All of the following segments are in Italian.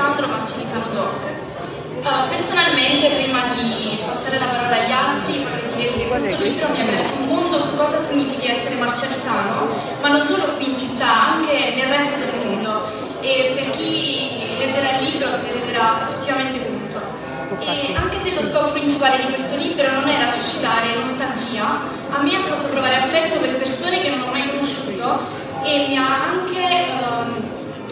Alessandro Marcimitano Doc. Personalmente, prima di passare la parola agli altri, vorrei dire che questo libro mi ha aperto un mondo su cosa significhi essere marciamitano, ma non solo qui in città, anche nel resto del mondo. E per chi leggerà il libro si renderà effettivamente conto. E anche se lo scopo principale di questo libro non era suscitare nostalgia, a me ha fatto provare affetto per persone che non ho mai conosciuto e mi ha anche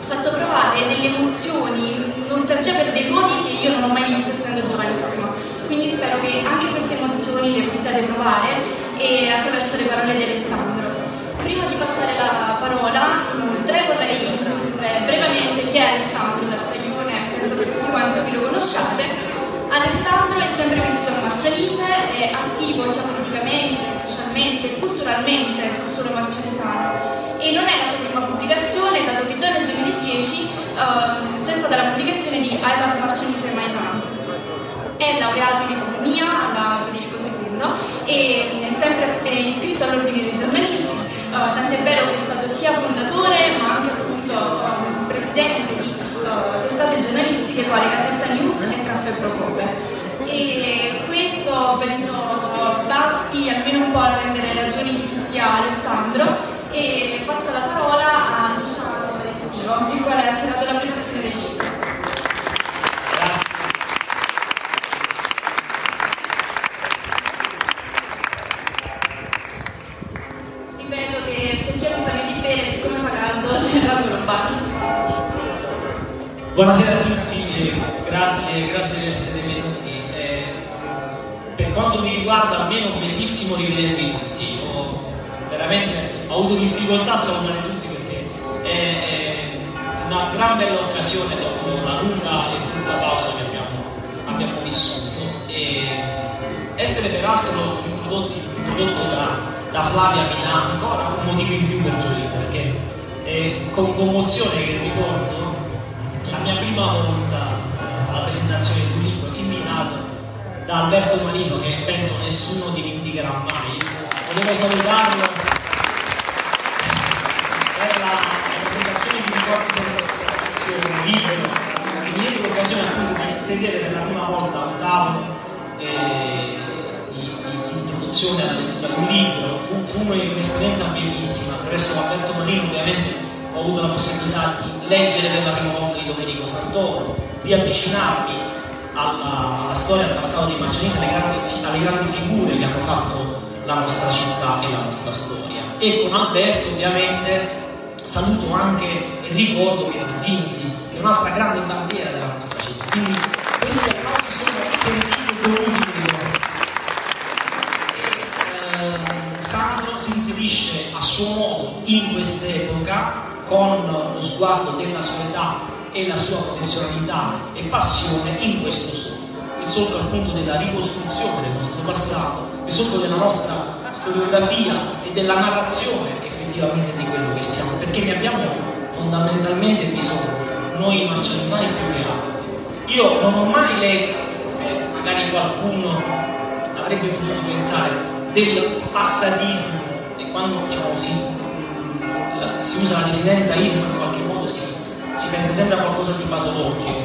fatto provare delle emozioni, nostalgia per dei luoghi che io non ho mai visto essendo giovanissima. Quindi spero che anche queste emozioni le possiate provare e attraverso le parole di Alessandro. Prima di passare la parola, inoltre, vorrei introdurre brevemente chi è Alessandro D'Artaglione, penso che tutti quanti qui lo conosciate. Alessandro è sempre vissuto a Marcialise, è attivo sia politicamente, socialmente, culturalmente sul suolo marcialisano. E non è la sua prima pubblicazione, dato che già nel 2010 c'è stata la pubblicazione di I Love Marcianise My Country. È laureato in economia alla Federico II e è sempre iscritto all'ordine dei giornalisti, tant'è vero che è stato sia fondatore ma anche appunto presidente di testate giornalistiche quali Casetta News e Caffè Procope. E questo penso basti almeno un po' a rendere ragioni di chi sia Alessandro. E passo la parola a Luciano Pestivo, il quale ha creato la prefazione del libro. Grazie. Ripeto che per chi ha bisogno di bere, siccome fa caldo, c'è la colomba. Buonasera a tutti, grazie di essere venuti. Per quanto mi riguarda, a me è un bellissimo rivedervi tutti. Ho avuto difficoltà a salutare tutti perché è una gran bella occasione dopo la lunga e brutta pausa che abbiamo vissuto, e essere peraltro introdotto da Flavia mi dà ancora un motivo in più per gioia, perché con commozione che ricordo la mia prima volta alla presentazione di un libro invitato da Alberto Marino, che penso nessuno dimenticherà mai. Volevo salutarlo senza stazione libero, che mi diede l'occasione appunto di sedere per la prima volta a un tavolo di introduzione alla lettura di un libro. Fu un'esperienza bellissima. Attraverso Alberto Marino ovviamente ho avuto la possibilità di leggere per la prima volta di Domenico Santoro, di avvicinarmi alla storia del passato di Marcianista, alle grandi figure che hanno fatto la nostra città e la nostra storia. E con Alberto ovviamente saluto anche e ricordo Mino Zinzi, che è un'altra grande bandiera della nostra città. Quindi queste cose sono sentite comuni. Sandro si inserisce a suo modo in quest'epoca con lo sguardo della sua età e la sua professionalità e passione in questo solco. Il solco appunto della ricostruzione del nostro passato, il solco della nostra storiografia e della narrazione effettivamente di quello che siamo, perché ne abbiamo fondamentalmente bisogno noi marcianisani più che altri. Io non ho mai letto, magari qualcuno avrebbe potuto pensare, del passatismo, e quando diciamo, si usa la desinenza isma in qualche modo si pensa sempre a qualcosa di patologico,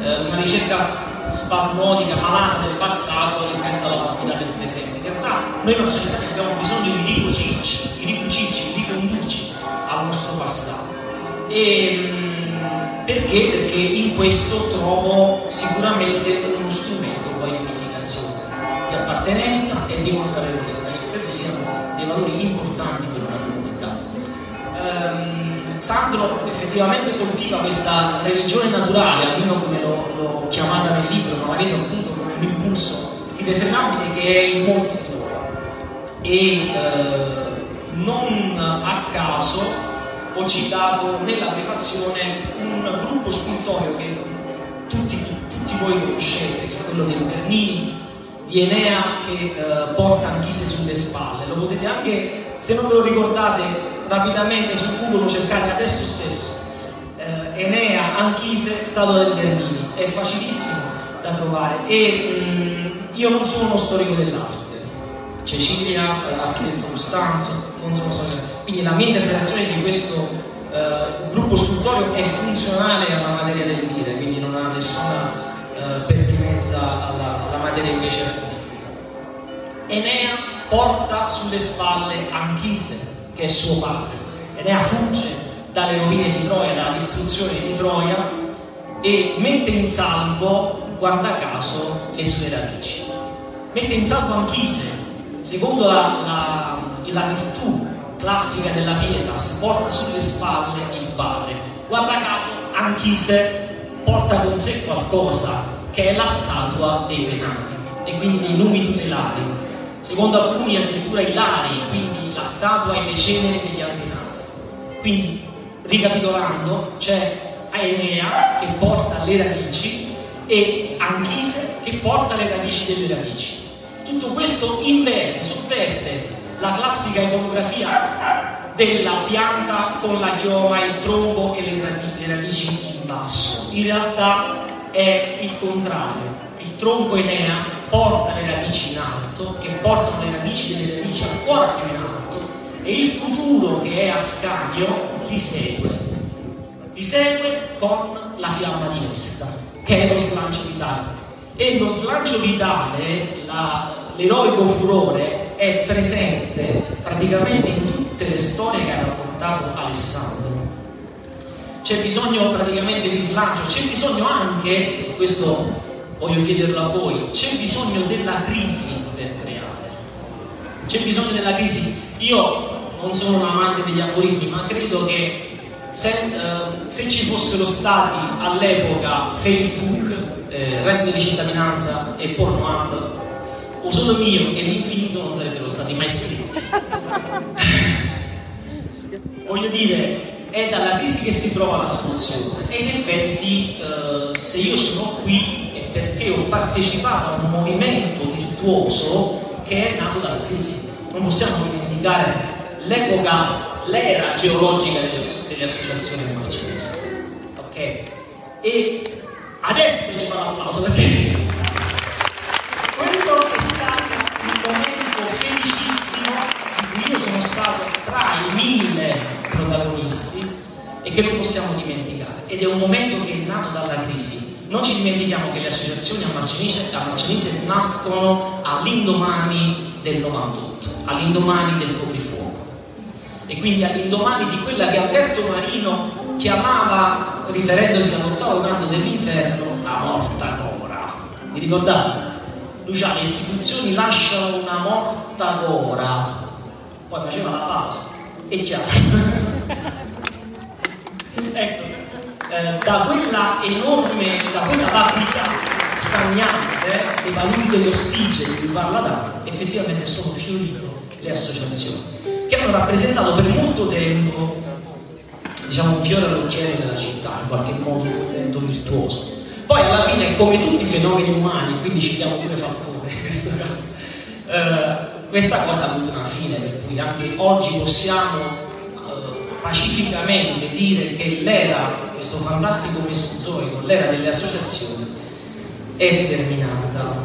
una ricerca spasmodica, malata del passato rispetto alla comunità del presente. In realtà noi marcianisani abbiamo bisogno di ricondurci al nostro passato. Perché? Perché in questo trovo sicuramente uno strumento poi di unificazione, di appartenenza e di consapevolezza, che credo siano dei valori importanti per una comunità. Sandro effettivamente coltiva questa religione naturale, almeno come l'ho chiamata nel libro, ma la vedo appunto come un impulso irrefrenabile che è in molti di loro. Non a caso ho citato nella prefazione un gruppo scultoreo che tutti voi conoscete, che è quello del Bernini, di Enea, che porta Anchise sulle spalle. Lo potete anche, se non ve lo ricordate, rapidamente su Google cercate adesso stesso Enea, Anchise, Statua del Bernini. È facilissimo da trovare. Io non sono uno storico dell'arte, Cecilia, l'architetto Costanzo, non sono storico. Quindi la mia interpretazione di questo gruppo scultoreo è funzionale alla materia del dire, quindi non appartenenza alla materia invece artistica. Enea porta sulle spalle Anchise, che è suo padre. Enea fugge dalle rovine di Troia, dalla distruzione di Troia, e mette in salvo, guarda caso, le sue radici. Mette in salvo Anchise, secondo la virtù classica della Pietas, porta sulle spalle il padre. Guarda caso, Anchise porta con sé qualcosa, che è la statua dei penati, e quindi dei numi tutelari, secondo alcuni addirittura i lari, quindi la statua ai meceneri degli antenati. Quindi, ricapitolando, c'è Enea che porta le radici e Anchise che porta le radici delle radici. Tutto questo inverte, sovverte la classica iconografia della pianta con la chioma, il tronco e le radici in basso. In realtà è il contrario. Il tronco Enea porta le radici in alto, che portano le radici delle radici ancora più in alto, e il futuro che è Ascanio li segue. Li segue con la fiamma di Vesta, che è lo slancio vitale. E lo slancio vitale, l'eroico furore, è presente praticamente in tutte le storie che ha raccontato Alessandro. C'è bisogno praticamente di slancio, c'è bisogno anche, e questo voglio chiederlo a voi, c'è bisogno della crisi per creare. C'è bisogno della crisi. Io non sono un amante degli aforismi, ma credo che se ci fossero stati all'epoca Facebook, reddito di cittadinanza e Pornhub, o solo mio e l'infinito non sarebbero stati mai scritti. Voglio dire, è dalla crisi che si trova la soluzione, e in effetti se io sono qui è perché ho partecipato a un movimento virtuoso che è nato dalla crisi. Non possiamo dimenticare l'epoca, l'era geologica delle associazioni marxiste, ok? E adesso mi fa l'applauso, perché quello è stato un momento felicissimo in cui io sono stato tra i 1000 protagonisti e che non possiamo dimenticare, ed è un momento che è nato dalla crisi. Non ci dimentichiamo che le associazioni a marciniste nascono all'indomani del 98, all'indomani del coprifuoco, e quindi all'indomani di quella che Alberto Marino chiamava, riferendosi all'ottavo grado dell'inferno, la morta cora. Vi ricordate? Luciano, le istituzioni lasciano una morta cora. Poi faceva la pausa. E chiaro. Ecco, da quella enorme, da quella vastità stagnante dei valori dello stige di cui parla Dante, effettivamente sono fiorite le associazioni, che hanno rappresentato per molto tempo, diciamo, un fiore all'occhiello della città, in qualche modo un evento virtuoso. Poi alla fine, come tutti i fenomeni umani, quindi ci diamo pure Falcone in questo caso, questa cosa ha avuto una fine, per cui anche oggi possiamo pacificamente dire che l'era, questo fantastico mesozoico, l'era delle associazioni è terminata.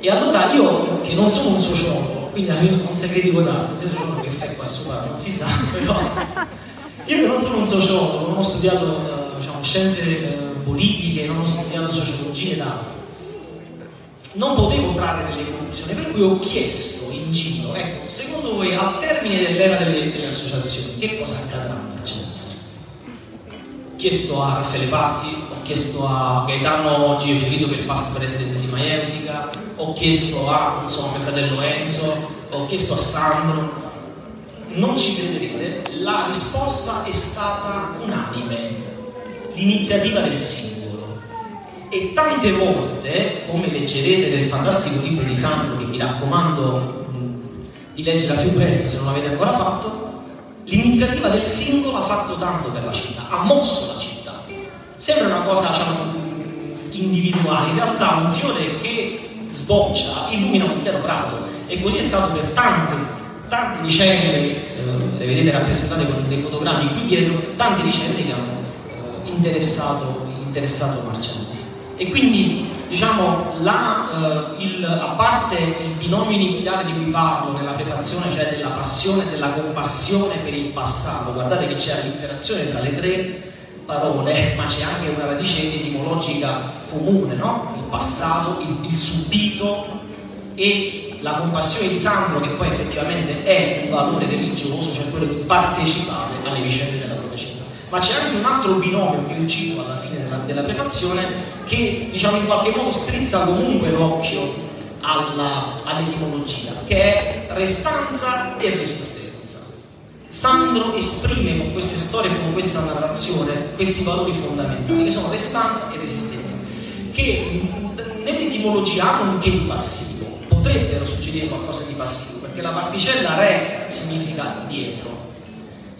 E allora io, che non sono un sociologo, quindi non sei critico tanto, il sociologo che fai qua sopra non si sa, però io non sono un sociologo, non ho studiato scienze politiche, non ho studiato sociologia ed altro. Non potevo trarre delle conclusioni, per cui ho chiesto in giro, ecco, secondo voi al termine dell'era delle associazioni che cosa accadrà nella città? Ho chiesto a Raffaele Patti, ho chiesto a Gaetano Girofiorito, che è il past president di Maierica, ho chiesto a mio fratello Enzo, ho chiesto a Sandro. Non ci crederete, la risposta è stata unanime: l'iniziativa del singolo. E tante volte, come leggerete nel fantastico libro di Sandro, che mi raccomando di leggere più presto se non l'avete ancora fatto, l'iniziativa del singolo ha fatto tanto per la città, ha mosso la città. Sembra una cosa individuale, in realtà un fiore che sboccia illumina un intero prato, e così è stato per tante vicende, le vedete rappresentate con dei fotogrammi qui dietro, tante vicende che hanno interessato Marcianese. E quindi, a parte il binomio iniziale di cui parlo nella prefazione, cioè della passione e della compassione per il passato, guardate che c'è l'interazione tra le tre, parole, ma c'è anche una radice etimologica comune, no? Il passato, il subito, e la compassione di Sandro, che poi effettivamente è un valore religioso, cioè quello di partecipare alle vicende della propria città. Ma c'è anche un altro binomio più incisivo alla fine della prefazione, che diciamo in qualche modo strizza comunque l'occhio all'etimologia, che è restanza e resistenza. Sandro esprime con queste storie, con questa narrazione, questi valori fondamentali che sono restanza e resistenza, che nell'etimologia hanno un che di passivo, potrebbero suggerire qualcosa di passivo, perché la particella re significa dietro,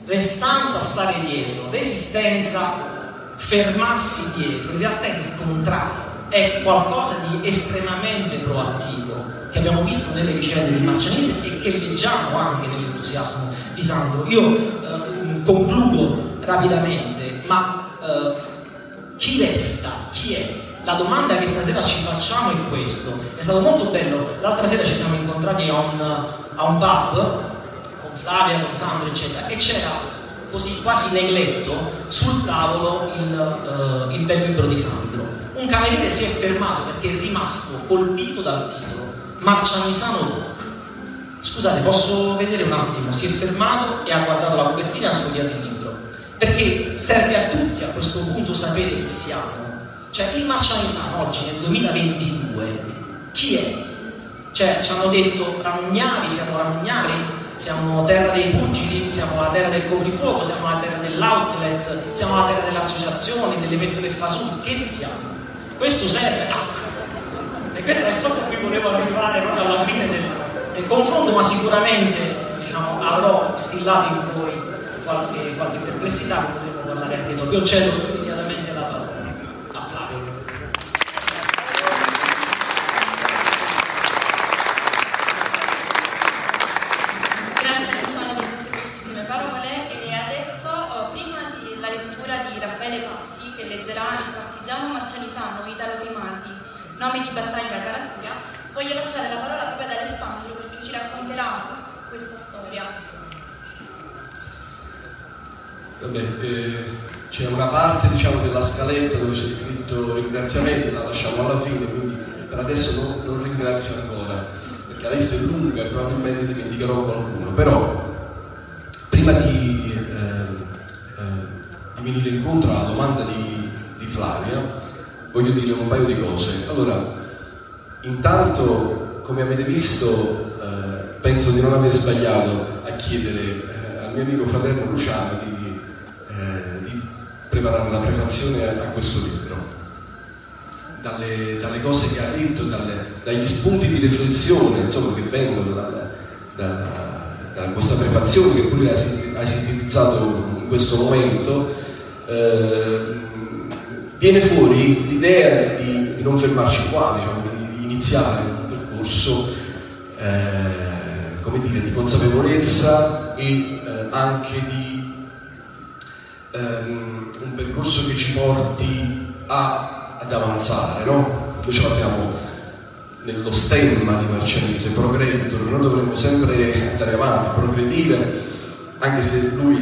restanza stare dietro, resistenza fermarsi dietro. In realtà è il contrario, è qualcosa di estremamente proattivo che abbiamo visto nelle vicende di Marcianise e che leggiamo anche nell'entusiasmo di Sandro. Io concludo rapidamente, ma chi resta? Chi è? La domanda che stasera ci facciamo è questo. È stato molto bello, l'altra sera ci siamo incontrati a un pub con Flavia, con Sandro eccetera, e c'era così quasi negletto sul tavolo il bel libro di Sandro. Un cameriere si è fermato perché è rimasto colpito dal titolo Marcianisano. Scusate, posso vedere un attimo? Si è fermato e ha guardato la copertina e ha studiato il libro, perché serve a tutti a questo punto sapere chi siamo. Cioè il marcianisano oggi nel 2022 chi è? Cioè ci hanno detto ramugnari, siamo ramugnari, siamo terra dei pugili, siamo la terra del coprifuoco, siamo la terra dell'outlet, siamo la terra dell'associazione, delle pentole fasulli. Che siamo? Questo serve a... E questa è la risposta a cui volevo arrivare proprio alla fine del confronto, ma sicuramente diciamo, avrò stillato in voi qualche perplessità, potremo parlare anche dopo. Io cedo immediatamente la parola a Flavio. Grazie Luciano per queste bellissime parole, e adesso prima della lettura di Raffaele Patti, che leggerà Il partigiano marcianisano di Italo Grimaldi, nome di battaglia Caracuria, voglio lasciare la parola proprio ad Alessandro, che ci racconterà questa storia. Vabbè, c'è una parte diciamo della scaletta dove c'è scritto ringraziamenti, la lasciamo alla fine, quindi per adesso non ringrazio ancora, perché la lista è lunga e probabilmente dimenticherò qualcuno. Però prima di venire incontro alla domanda di Flavia voglio dire un paio di cose. Allora, intanto, come avete visto, penso di non aver sbagliato a chiedere al mio amico fratello Luciano di preparare la prefazione a questo libro. Dalle cose che ha detto, dagli spunti di riflessione insomma, che vengono da questa prefazione che pure hai sintetizzato in questo momento, viene fuori l'idea di non fermarci qua, diciamo, di iniziare un percorso come dire, di consapevolezza e anche di un percorso che ci porti ad avanzare, no? Noi ce l'abbiamo nello stemma di Marcianise, progredito, noi dovremmo sempre andare avanti, progredire, anche se lui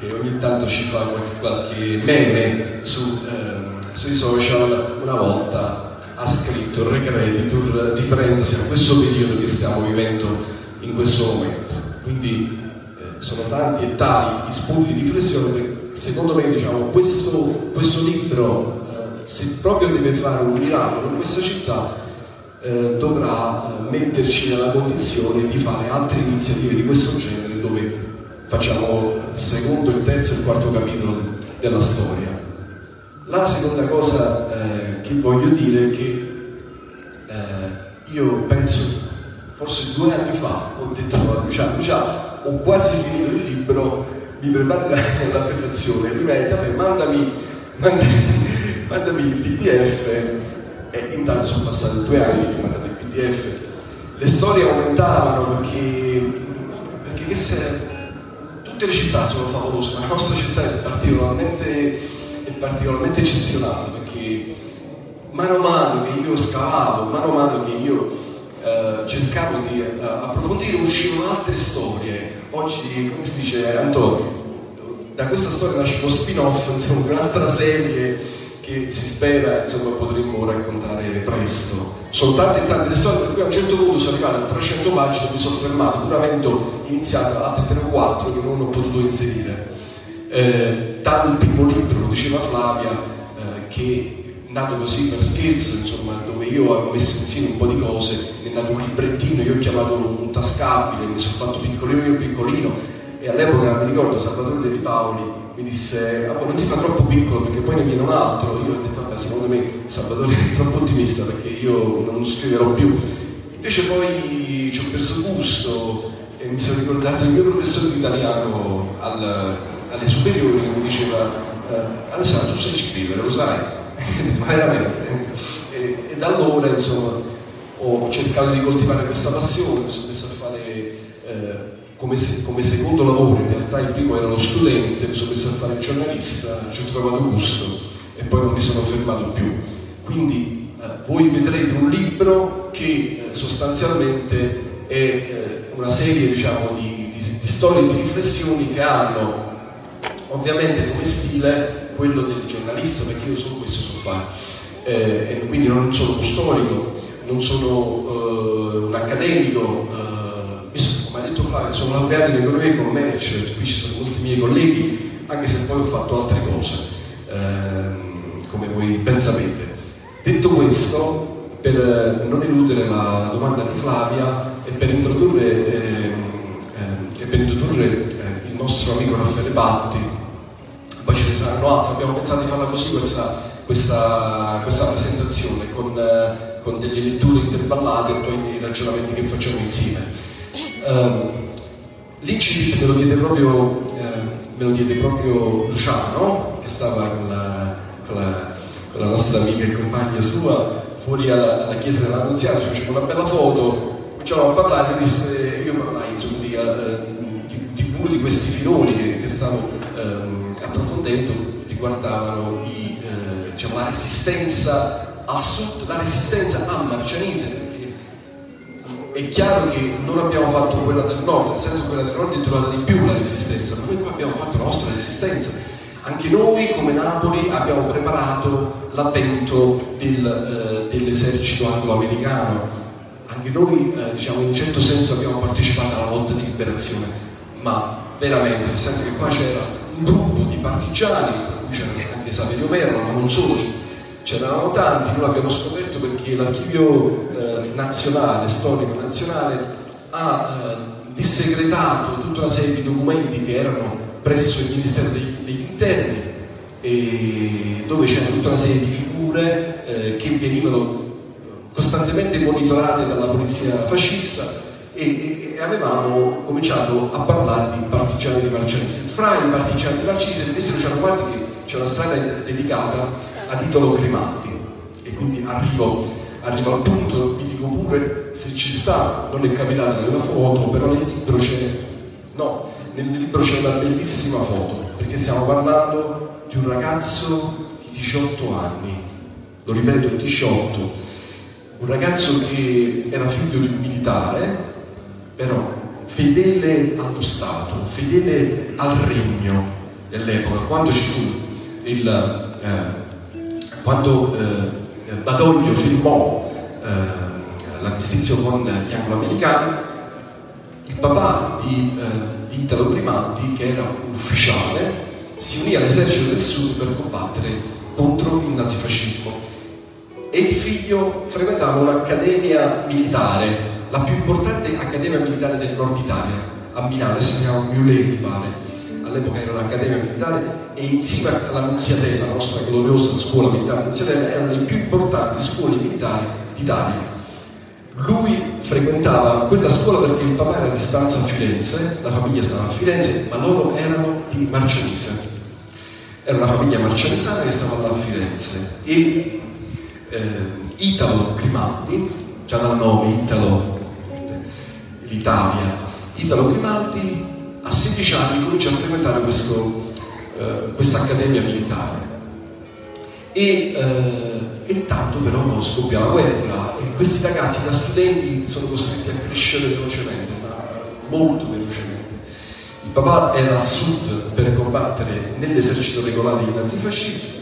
che ogni tanto ci fa qualche meme sui social, una volta ha scritto Regreditur, riferendosi a questo periodo che stiamo vivendo in questo momento. Quindi sono tanti e tali gli spunti di riflessione che secondo me diciamo, questo libro, se proprio deve fare un miracolo in questa città, dovrà metterci nella condizione di fare altre iniziative di questo genere, dove facciamo il secondo, il terzo e il quarto capitolo della storia. La seconda cosa che voglio dire è che io penso forse 2 anni fa ho detto a Luciano: Luciano, ho quasi finito il libro, mi preparerai la prefazione, mi metta, mandami il PDF, e intanto sono passati 2 anni che mi mandato il PDF. Le storie aumentavano perché tutte le città sono favolose, ma la nostra città è particolarmente eccezionale, perché mano a mano che io cercavo di approfondire uscivano altre storie. Oggi, come si dice Antonio, da questa storia nasce uno spin-off, insomma, un'altra serie che si spera, insomma, potremmo raccontare presto. Sono tante e tante le storie, per cui a un certo punto sono arrivato a 300 pagine e mi sono fermato, pur avendo iniziato altre 3 o 4 che non ho potuto inserire. Tanto il primo libro, lo diceva Flavia, che nato così per scherzo, insomma, dove io avevo messo insieme un po' di cose, è nato un librettino, io ho chiamato un tascabile, mi sono fatto piccolino, e all'epoca, mi ricordo, Salvatore De Ripaoli mi disse: ah, non ti fa troppo piccolo perché poi ne viene un altro. Io ho detto: vabbè, secondo me Salvatore è troppo ottimista perché io non scriverò più. Invece poi ci ho preso gusto e mi sono ricordato il mio professore di italiano alle superiori che mi diceva: Alessandro, tu sai scrivere, lo sai? Veramente. E da allora, insomma, ho cercato di coltivare questa passione, mi sono messo a fare come secondo lavoro, in realtà il primo era lo studente, mi sono messo a fare il giornalista, ci ho trovato gusto e poi non mi sono fermato più. Quindi voi vedrete un libro che sostanzialmente è una serie, diciamo, di storie, di riflessioni che hanno ovviamente come stile quello del giornalista, perché io solo questo so fare, quindi non sono uno storico, non sono un accademico, come ha detto Flavia, sono laureato in economia e commercio, qui ci sono molti miei colleghi, anche se poi ho fatto altre cose, come voi ben sapete. Detto questo, per non eludere la domanda di Flavia e per introdurre, il nostro amico Raffaele Patti, poi ce ne saranno altri, abbiamo pensato di farla così questa presentazione con delle letture intervallate e poi i ragionamenti che facciamo insieme. L'incipit me lo diede proprio Luciano, che stava con la nostra amica e compagna sua fuori alla chiesa della Annunziata, ci faceva una bella foto, cominciamo a parlare e disse: io parlai, insomma, di uno di questi filoni che stavo approfondendo, riguardavano diciamo, la resistenza al sud, la resistenza a Marcianise, perché è chiaro che non abbiamo fatto quella del nord, nel senso che quella del nord è durata di più la resistenza, ma noi qua abbiamo fatto la nostra resistenza. Anche noi come Napoli abbiamo preparato l'avvento dell'esercito anglo-americano, anche noi diciamo, in un certo senso abbiamo partecipato alla lotta di liberazione, ma veramente, nel senso che qua c'era un gruppo di partigiani, tra cui c'era anche Saverio Merlo, ma non solo, c'erano tanti. Noi l'abbiamo scoperto perché l'archivio nazionale, storico nazionale, ha dissegretato tutta una serie di documenti che erano presso il Ministero degli Interni, e dove c'era tutta una serie di figure che venivano costantemente monitorate dalla polizia fascista. E avevamo cominciato a parlare di partigiani di Marcianise. Fra i partigiani di Marcianise dessero, c'era, guarda, che c'è una strada dedicata a Italo Grimaldi, e quindi arrivo al punto. Vi dico pure, se ci sta, non è capitata nella foto, però nel libro c'è una bellissima foto, perché stiamo parlando di un ragazzo di 18 anni, lo ripeto, 18, un ragazzo che era figlio di un militare, però fedele allo Stato, fedele al regno dell'epoca. Quando ci fu quando Badoglio firmò l'armistizio con gli anglo-americani, il papà di Italo Grimaldi, che era un ufficiale, si unì all'esercito del sud per combattere contro il nazifascismo, e il figlio frequentava un'accademia militare, la più importante accademia militare del nord Italia, a Milano, si chiamava Mulei, mi pare, all'epoca era un'accademia militare, e insieme all'Annunziatella, la nostra gloriosa scuola militare Annunziatella, erano le più importanti scuole militari d'Italia. Lui frequentava quella scuola perché il papà era a distanza a Firenze, la famiglia stava a Firenze, ma loro erano di Marcianise, era una famiglia marcianisana che stava a Firenze. E Italo Grimaldi, già dal nome Italo, l'Italia, Italo Grimaldi a 16 anni comincia a frequentare questa accademia militare, e intanto però scoppia la guerra, e questi ragazzi da studenti sono costretti a crescere velocemente, ma molto velocemente. Il Papà era a sud per combattere nell'esercito regolare dei nazifascisti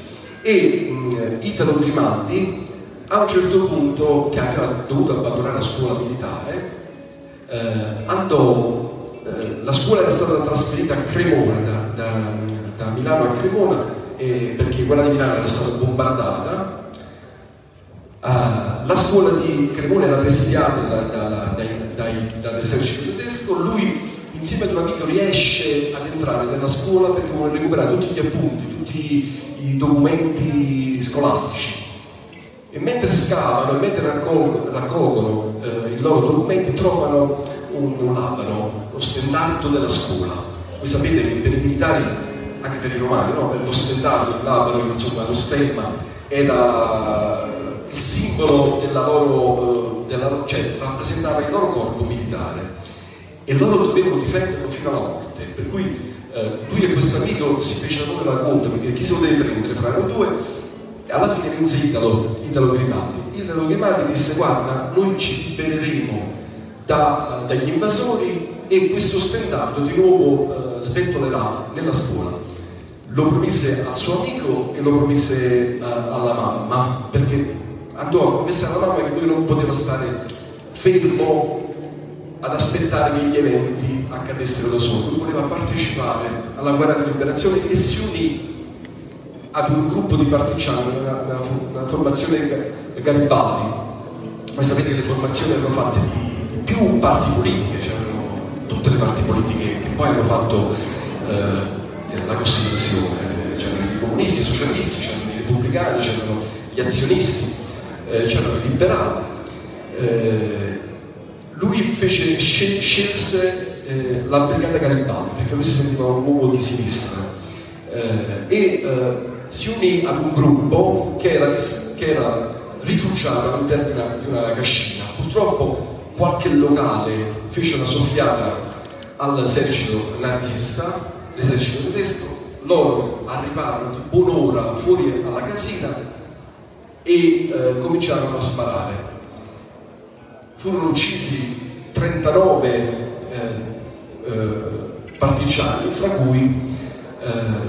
e Italo Grimaldi a un certo punto, che aveva dovuto abbandonare la scuola militare, la scuola era stata trasferita a Cremona, da Milano a Cremona, perché quella di Milano era stata bombardata. La scuola di Cremona era presidiata dall'esercito tedesco. Lui insieme ad un amico riesce ad entrare nella scuola perché vuole recuperare tutti gli appunti, tutti i documenti scolastici, e mentre scavano e mentre raccolgono i loro documenti trovano un labano, lo stendardo della scuola. Voi sapete che per i militari, anche per i romani, no? Per lo stendardo, il labano, insomma lo stemma, era il simbolo della loro, cioè rappresentava il loro corpo militare, e loro dovevano difenderlo fino alla morte. Per cui lui e questo amico si fecero la contro, perché chi se lo deve prendere fra loro due, e alla fine vinse Italo Grimaldi. Italo Grimaldi disse: guarda, noi ci libereremo dagli invasori, e questo stendardo di nuovo sventolerà nella scuola. Lo promise al suo amico e lo promise alla mamma, perché andò a confessare alla mamma che lui non poteva stare fermo ad aspettare che gli eventi accadessero da solo. Lui voleva partecipare alla guerra di liberazione e si unì ad un gruppo di partigiani, una formazione Garibaldi. Voi sapete che le formazioni erano fatte di più parti politiche, c'erano tutte le parti politiche che poi hanno fatto la Costituzione. C'erano i comunisti, i socialisti, c'erano i repubblicani, c'erano gli azionisti, c'erano i liberali. Lui scelse la brigata Garibaldi perché lui si sentiva un uomo di sinistra, si unì ad un gruppo che era rifugiato all'interno di una cascina. Purtroppo qualche locale fece una soffiata all'esercito nazista, l'esercito tedesco. Loro arrivarono di buon'ora fuori alla casina e cominciarono a sparare. Furono uccisi 39 partigiani, fra cui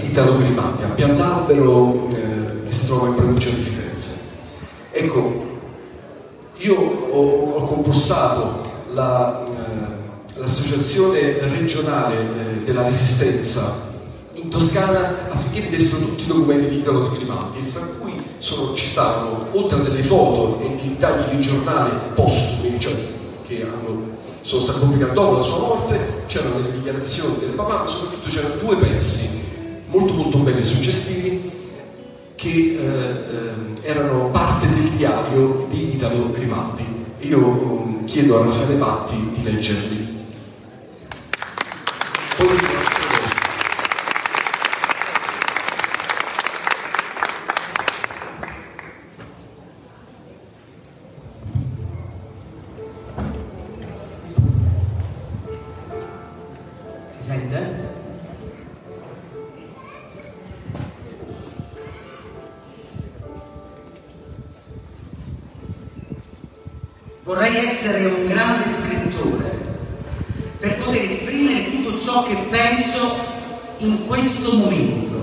Italo Grimaldi, a Piantalbero, che si trova in provincia di Firenze. Ecco, io ho compulsato l'associazione regionale della Resistenza in Toscana affinché vi dessero tutti i documenti di Italo Grimaldi, fra cui ci stavano, oltre a delle foto e dei tagli di giornale postumi, cioè che sono stati pubblicati dopo la sua morte, c'erano delle dichiarazioni del papà, ma soprattutto c'erano due pezzi molto belli e suggestivi che erano parte del diario di Italo Grimaldi. Io chiedo a Raffaele Patti di leggerli. Vorrei essere un grande scrittore per poter esprimere tutto ciò che penso in questo momento,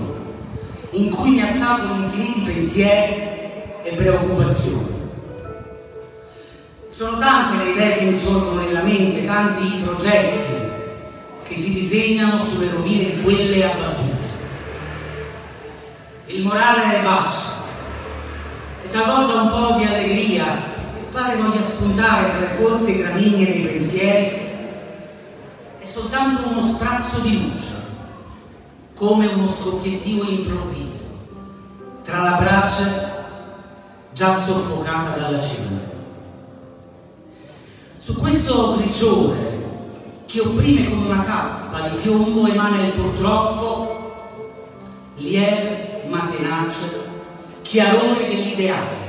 in cui mi assaltano infiniti pensieri e preoccupazioni. Sono tante le idee che mi sorgono nella mente, tanti i progetti che si disegnano sulle rovine di quelle abbattute. Il morale è basso e talvolta un po' di allegria pare voglia spuntare dalle forti gramiglie dei pensieri, è soltanto uno sprazzo di luce, come uno scoppiettio improvviso, tra la brace già soffocata dalla cenere. Su questo grigiore che opprime come una cappa di piombo emana il purtroppo lieve ma tenace chiarore dell'ideale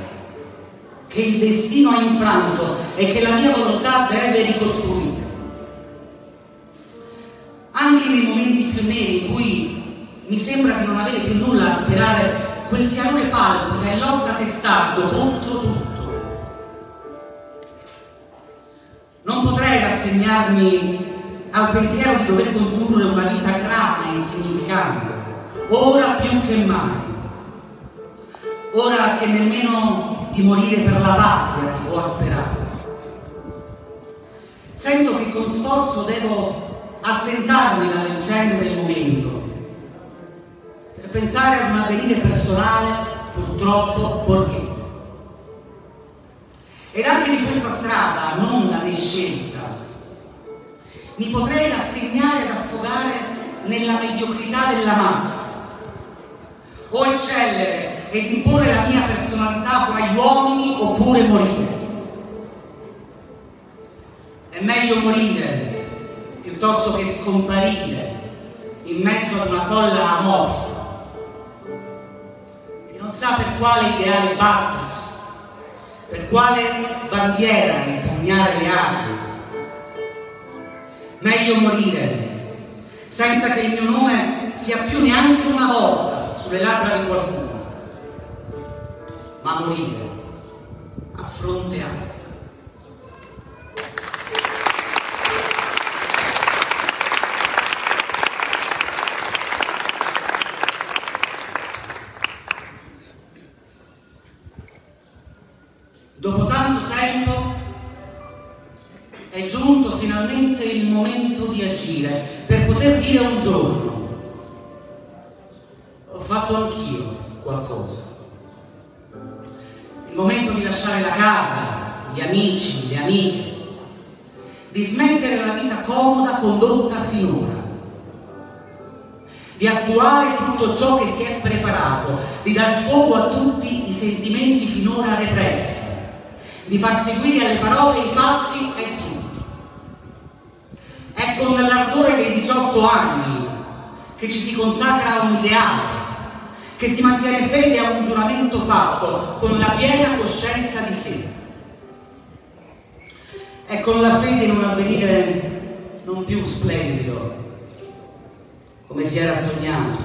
che il destino ha infranto e che la mia volontà deve ricostruire. Anche nei momenti più neri in cui mi sembra di non avere più nulla a sperare, quel chiarore palpita e lotta testardo contro tutto. Non potrei rassegnarmi al pensiero di dover condurre una vita grave e insignificante, ora più che mai. Ora che nemmeno di morire per la patria si può sperare. Sento che con sforzo devo assentarmi dalle vicende del momento per pensare ad un avvenire personale purtroppo borghese. Ed anche di questa strada, non da me scelta, mi potrei rassegnare ad affogare nella mediocrità della massa o eccellere ed imporre la mia personalità fra gli uomini oppure morire. È meglio morire piuttosto che scomparire in mezzo ad una folla amorfa che non sa per quale ideale battersi, per quale bandiera impugnare le armi. Meglio morire senza che il mio nome sia più neanche una volta sulle labbra di qualcuno, ma morire a fronte alto. Dopo tanto tempo è giunto finalmente il momento di agire per poter dire un giorno: ho fatto anch'io qualcosa. Il momento di lasciare la casa, gli amici, le amiche, di smettere la vita comoda condotta finora, di attuare tutto ciò che si è preparato, di dar sfogo a tutti i sentimenti finora repressi, di far seguire alle parole i fatti. È giunto. È con l'ardore dei 18 anni che ci si consacra a un ideale, che si mantiene fede a un giuramento fatto con la piena coscienza di sé. È con la fede in un avvenire non più splendido, come si era sognato,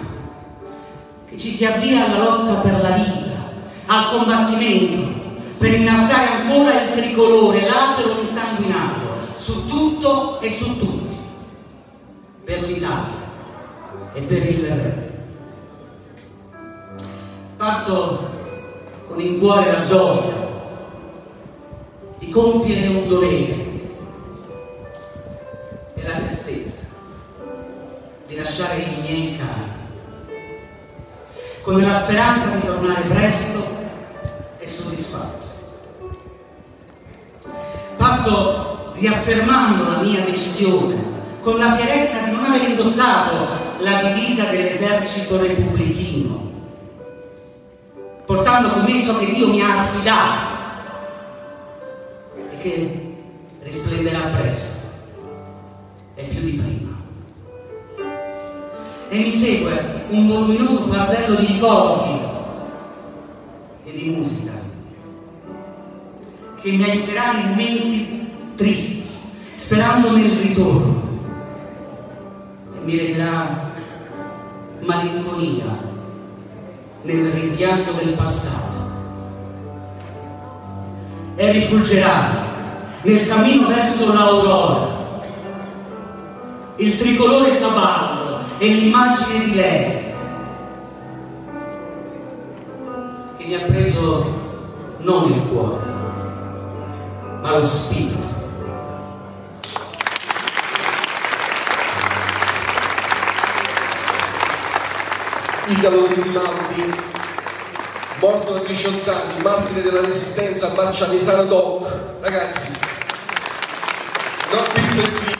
che ci si avvia alla lotta per la vita, al combattimento, per innalzare ancora il tricolore lacero e insanguinato su tutto e su tutti, per l'Italia e per il re. Parto con in cuore la gioia di compiere un dovere e la tristezza di lasciare i miei cari, con la speranza di tornare presto e soddisfatto. Parto riaffermando la mia decisione, con la fierezza di non aver indossato la divisa dell'esercito repubblichino, portando con me ciò che Dio mi ha affidato e che risplenderà presto e più di prima. E mi segue un voluminoso fardello di ricordi e di musica che mi aiuterà in menti tristi, sperando nel ritorno, e mi recherà malinconia nel rimpianto del passato e rifulgerà nel cammino verso l'aurora il tricolore sabaudo e l'immagine di lei che mi ha preso non il cuore, ma lo spirito. Italo Grimaldi, morto a 18 anni, martire della resistenza a Marcianesano Doc. Ragazzi, non pizza e figli.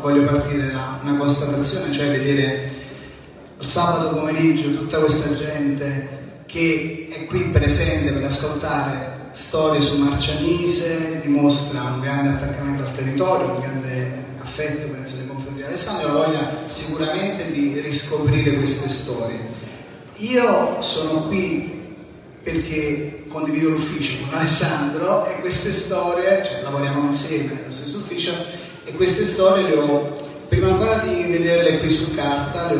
Voglio partire da una constatazione, cioè vedere il sabato pomeriggio tutta questa gente che è qui presente per ascoltare storie su Marcianise, dimostra un grande attaccamento al territorio, un grande affetto, penso, nei confronti di Alessandro, e la voglia sicuramente di riscoprire queste storie. Io sono qui perché condivido l'ufficio con Alessandro e queste storie, cioè lavoriamo insieme nello stesso ufficio, e queste storie le ho, prima ancora di vederle qui su carta,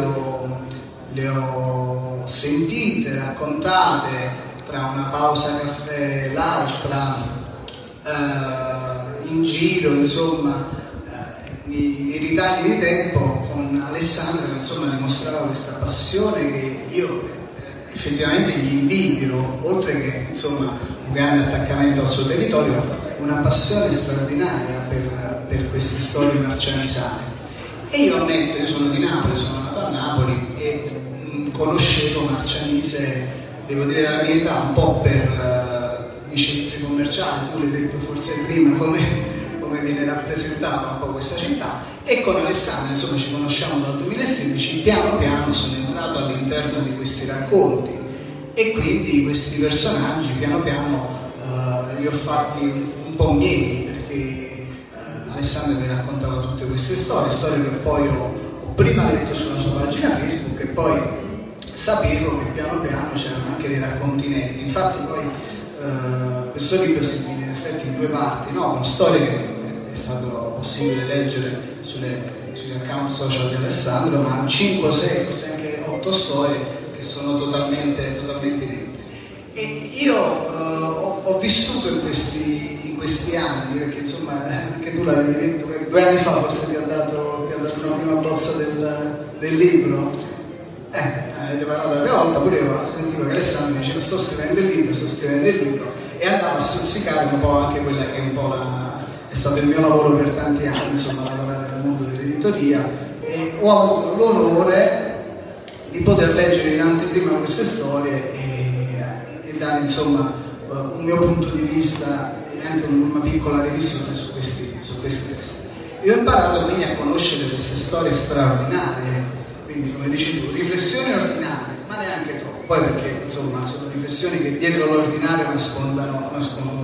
le ho sentite, raccontate tra una pausa caffè e l'altra, in giro, insomma, nei ritagli di tempo con Alessandro, che insomma dimostrava questa passione che io effettivamente gli invidio, oltre che insomma un grande attaccamento al suo territorio, una passione straordinaria per queste storie marcianisane. E io ammetto, io sono di Napoli, sono nato a Napoli e conoscevo Marcianise, devo dire la verità, un po' per i centri commerciali, tu l'hai detto forse prima come viene rappresentata un po' questa città, e con Alessandro insomma ci conosciamo dal 2016, piano piano sono entrato all'interno di questi racconti e quindi questi personaggi piano piano li ho fatti un po' miei, perché Alessandro mi raccontava tutte queste storie che poi ho prima letto sulla sua pagina Facebook e poi sapevo che piano piano c'erano anche dei racconti inediti. Infatti poi questo libro si divide in effetti in due parti, no? Con storie che è stato possibile leggere sugli account social di Alessandro, ma 5 o 6, forse anche 8 storie che sono totalmente inedite. E io ho vissuto in questi anni, perché insomma anche tu l'avevi detto, 2 anni fa forse ti ha dato una prima bozza del libro, avete parlato la prima volta, pure io sentivo che Alessandro mi diceva sto scrivendo il libro, e andavo a stuzzicare un po' anche quella che è un po' è stato il mio lavoro per tanti anni, insomma, lavorare nel mondo dell'editoria, e ho avuto l'onore di poter leggere in anteprima queste storie e dare insomma un mio punto di vista e anche una piccola revisione su questi testi. Io ho imparato quindi a conoscere queste storie straordinarie, quindi come dici tu, riflessioni ordinarie, ma neanche troppo, poi perché insomma sono riflessioni che dietro l'ordinario nascondono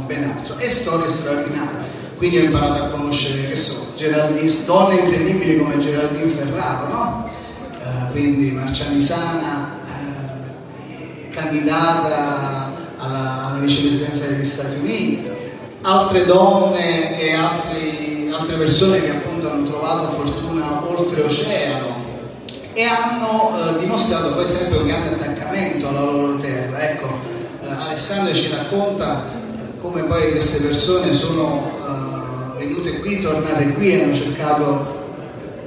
ben altro, e storie straordinarie. Quindi ho imparato a conoscere, che so, donne incredibili come Geraldine Ferraro, no? Quindi marcianisana, candidata alla vicepresidenza degli Stati Uniti, altre donne e altre persone che appunto hanno trovato fortuna oltreoceano e hanno dimostrato poi sempre un grande attaccamento alla loro terra. Ecco, Alessandro ci racconta come poi queste persone sono venute qui, tornate qui, hanno cercato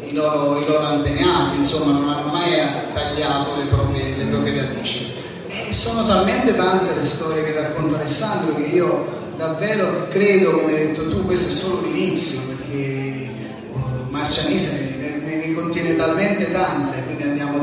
i loro antenati, insomma non hanno mai tagliato le proprie radici, e sono talmente tante le storie che racconta Alessandro che io davvero credo, come hai detto tu, questo è solo l'inizio, perché Marcianise ne contiene talmente tante. Quindi andiamo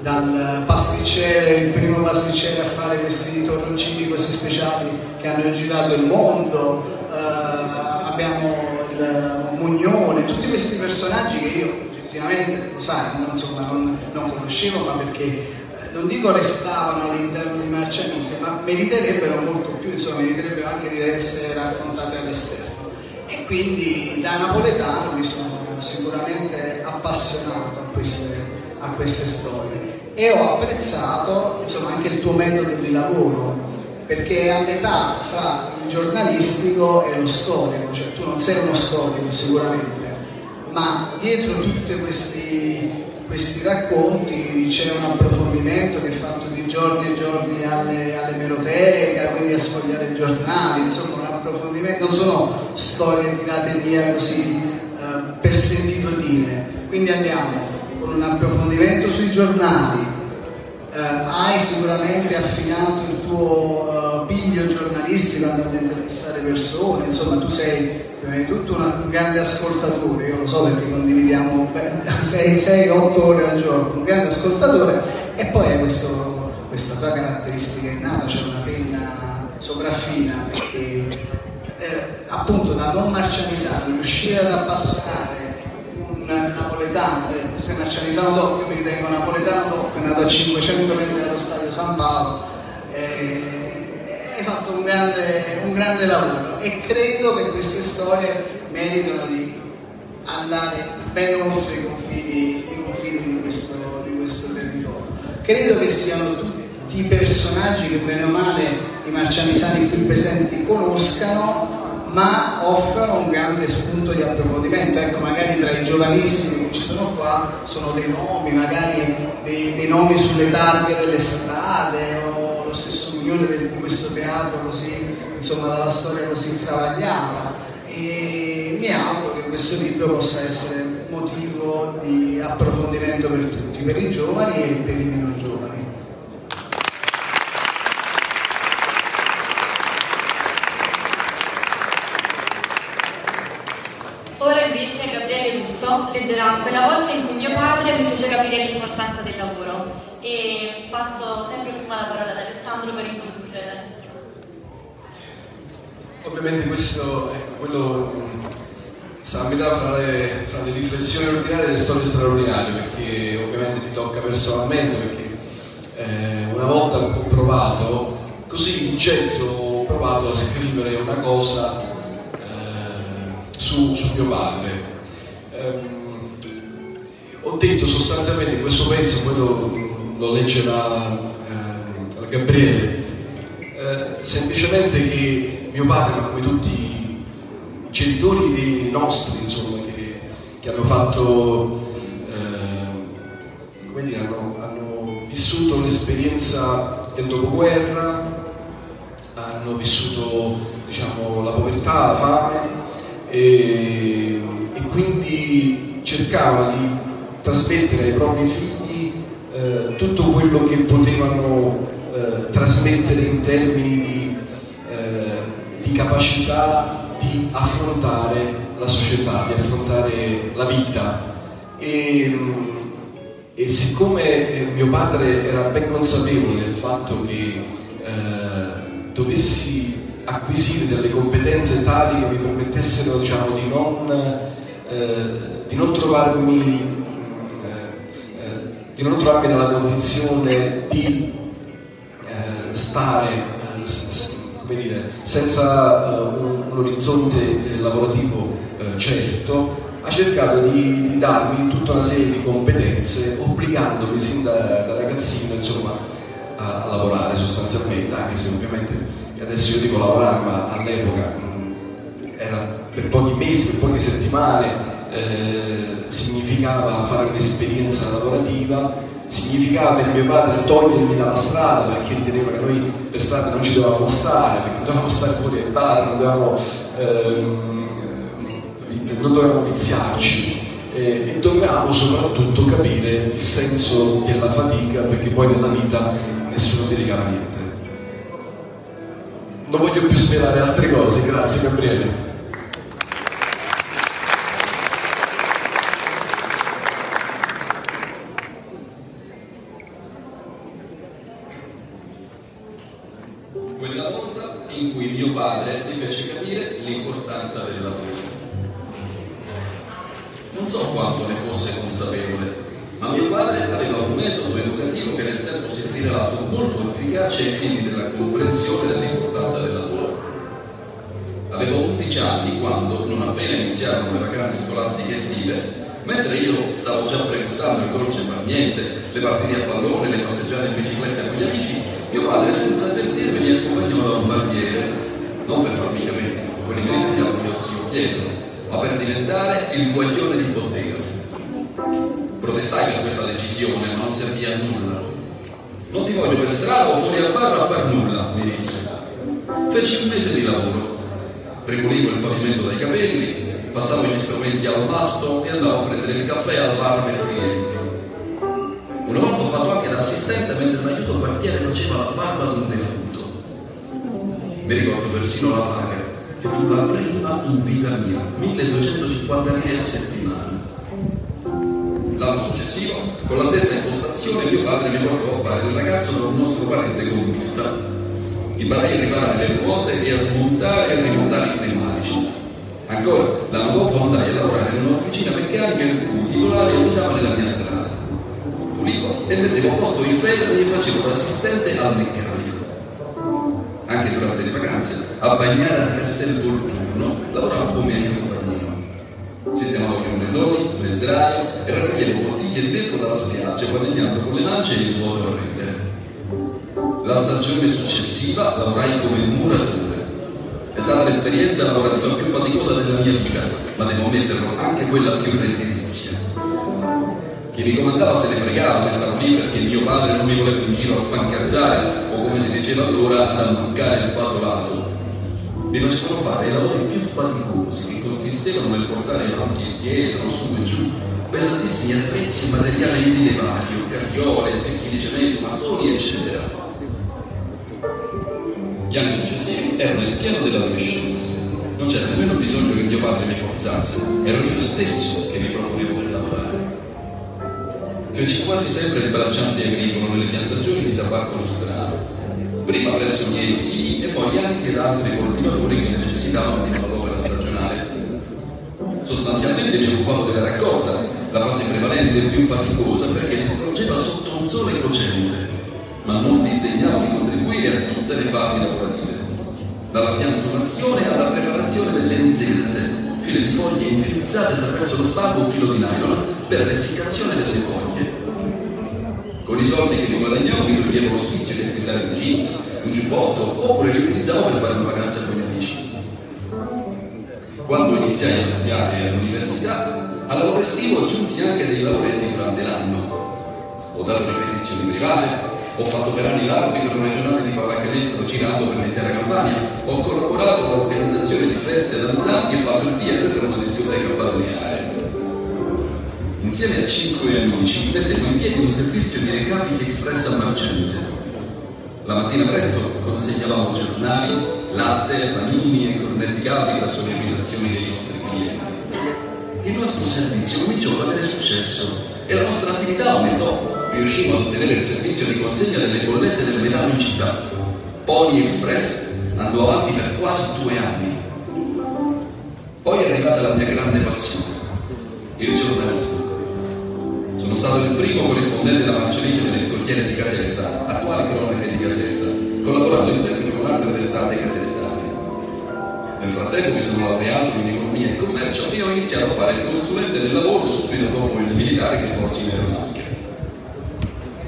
dal pasticcere, il primo pasticcere a fare questi torroncini così speciali che hanno girato il mondo, abbiamo il Mugnone, tutti questi personaggi che io oggettivamente, lo sai, non conoscevo, ma perché non dico restavano all'interno di Marcianise, ma meriterebbero molto più, insomma meriterebbero anche di essere raccontate all'esterno. E quindi da napoletano mi sono sicuramente appassionato a queste storie, e ho apprezzato insomma anche il tuo metodo di lavoro, perché è a metà fra il giornalistico e lo storico, cioè tu non sei uno storico sicuramente, ma dietro tutti questi racconti c'è un approfondimento che è fatto di giorni e giorni alle meroteche, quindi a sfogliare i giornali, insomma un approfondimento, non sono storie tirate via così per sentito dire. Quindi andiamo con un approfondimento sui giornali. Hai sicuramente affinato il tuo piglio giornalistico andando a intervistare persone, insomma tu sei prima di tutto un grande ascoltatore, io lo so perché condividiamo 6-8 ore al giorno, un grande ascoltatore, e poi hai questa tua caratteristica innata, cioè una penna sopraffina, perché appunto da non marcianisare riuscire ad appassionare un napoletano napoletano, se marcianisano doppio mi ritengo napoletano doppio, è nato a 500 metri dallo stadio San Paolo, hai fatto un grande lavoro e credo che queste storie meritano di andare ben oltre i confini di questo territorio. Credo che siano tutti personaggi che bene o male i marcianisani qui presenti conoscano, ma offrono un grande spunto di approfondimento. Ecco, magari tra i giovanissimi che ci sono qua sono dei nomi, magari dei nomi sulle targhe delle strade, o lo stesso unione di questo teatro così, insomma, dalla storia così travagliata, e mi auguro che questo libro possa essere motivo di approfondimento per tutti, per i giovani e per i meno giovani. Gabriele Russo leggerà quella volta in cui mio padre mi fece capire l'importanza del lavoro, e passo sempre prima la parola ad Alessandro per introdurre. Ovviamente questo è quello, sta a metà fra le riflessioni ordinarie e le storie straordinarie, perché ovviamente mi tocca personalmente, perché una volta ho provato, così in getto ho provato a scrivere una cosa su mio padre. Ho detto sostanzialmente in questo pezzo, quello lo leggeva Gabriele, semplicemente che mio padre, come tutti i genitori dei nostri, insomma, che hanno fatto, come dire, hanno vissuto l'esperienza del dopoguerra, hanno vissuto, diciamo, la povertà, la fame, e quindi cercava di trasmettere ai propri figli tutto quello che potevano trasmettere in termini di capacità di affrontare la società, di affrontare la vita, e siccome mio padre era ben consapevole del fatto che dovessi acquisire delle competenze tali che mi permettessero, diciamo, di non trovarmi nella condizione di stare, come dire, senza un orizzonte lavorativo certo, ha cercato di darmi tutta una serie di competenze, obbligandomi sin da ragazzino, insomma, a lavorare sostanzialmente, anche se ovviamente adesso io dico lavorare, ma all'epoca era per pochi mesi, per poche settimane, significava fare un'esperienza lavorativa, significava per mio padre togliermi dalla strada, perché riteneva che noi per strada non ci dovevamo stare, perché non dovevamo stare fuori al bar, non dovevamo viziarci, e dovevamo soprattutto capire il senso della fatica, perché poi nella vita nessuno ti regala niente. Non voglio più svelare altre cose, grazie Gabriele. Quella volta in cui mio padre mi fece capire l'importanza del lavoro. Non so quanto ne fosse consapevole, ma mio padre aveva un metodo educativo che nel tempo si è rivelato molto efficace ai fini della comprensione dell'importanza del lavoro. Avevo 11 anni quando, non appena iniziarono le vacanze scolastiche estive, mentre io stavo già pregustando il dolce far niente, le partite a pallone, le passeggiate in bicicletta con gli amici, mio padre, senza avvertirmi, mi accompagnò da un barbiere, non per farmi capire con i gridi al mio zio Pietro, ma per diventare il guaglione di bottega. Protestai per questa decisione, ma non servì a nulla. Non ti voglio per strada o fuori al bar a far nulla, mi disse. Feci un mese di lavoro. Ripulivo il pavimento dai capelli, passavo gli strumenti al basto e andavo a prendere il caffè al bar per i clienti. Una volta ho fatto anche l'assistente mentre l'aiuto barbiere faceva la barba di un defunto. Mi ricordo persino la paga, che fu la prima in vita mia, 1250 lire a settimana. L'anno successivo, con la stessa impostazione, mio padre mi portò a fare il ragazzo da un nostro parente gommista. Imparai a riparare le ruote e a smontare e rimontare i pneumatici. Ancora, l'anno dopo andai a lavorare in un'officina cucina meccanica in cui i titolari abitava nella mia strada. Pulivo e mettevo a posto i ferri e facevo l'assistente al meccanico. Anche durante le vacanze, a Bagnara a Castelvolturno, lavoravo come anche compagnino. Sistemavo i monelloni, le sdraio e raccoglievo bottiglie di vetro dalla spiaggia, guadagnando con le mance il vuoto a rendere. La stagione successiva lavorai come muratore. È stata l'esperienza lavorativa più faticosa della mia vita, ma devo ammetterlo, anche quella più redditizia. Chi mi comandava se ne fregava se stavo lì perché mio padre non mi voleva in giro a pancazzare, o come si diceva allora, ad ammuccare il pasolato. Mi facevano fare i lavori più faticosi, che consistevano nel portare avanti e dietro, su e giù, pesantissimi attrezzi e materiale in dilevario, carriole, secchi di cemento, mattoni, eccetera. Gli anni successivi ero nel pieno dell'adolescenza. Non c'era nemmeno bisogno che mio padre mi forzasse, ero io stesso che mi proponevo per lavorare. Feci quasi sempre il bracciante agricolo nelle piantagioni di tabacco nostrano, prima presso i miei zii e poi anche da altri coltivatori che necessitavano di manodopera stagionale. Sostanzialmente mi occupavo della raccolta, la fase prevalente e più faticosa perché si svolgeva sotto un sole cocente, ma non disdegnavo di contribuire a tutte le fasi lavorative, dalla piantumazione alla preparazione delle enzette, file di foglie infilzate attraverso lo spago o filo di nylon per l'essiccazione delle foglie. Con i soldi che mi guadagnavo mi toglievo lo sfizio di acquistare un jeans, un giubbotto, oppure li utilizzavo per fare una vacanza con gli amici. Quando iniziai a studiare all'università, al lavoro estivo aggiunsi anche dei lavoretti durante l'anno. Ho dato ripetizioni private, ho fatto per anni l'arbitro regionale di pallacanestro girando per l'intera Campania, ho collaborato con l'organizzazione di feste danzanti e paperbiere per una discoteca balneare. Insieme a 5 amici mettevo in piedi un servizio di recapiti express a Marcenese. La mattina presto consegnavamo giornali, latte, panini e cornetti caldi presso le abitazioni dei nostri clienti. Il nostro servizio cominciò ad avere successo e la nostra attività aumentò. Riuscimmo ad ottenere il servizio di consegna delle bollette del metano in città. Pony Express andò avanti per quasi 2 anni. Poi è arrivata la mia grande passione, il giornalismo. Sono stato il primo corrispondente della Marcenese del Corriere di Caserta, attuale Cronache di Caserta, collaborando in seguito con altre testate casertane. Nel frattempo mi sono laureato in economia e commercio e ho iniziato a fare il consulente del lavoro subito dopo il militare che sforzi in aeronautica.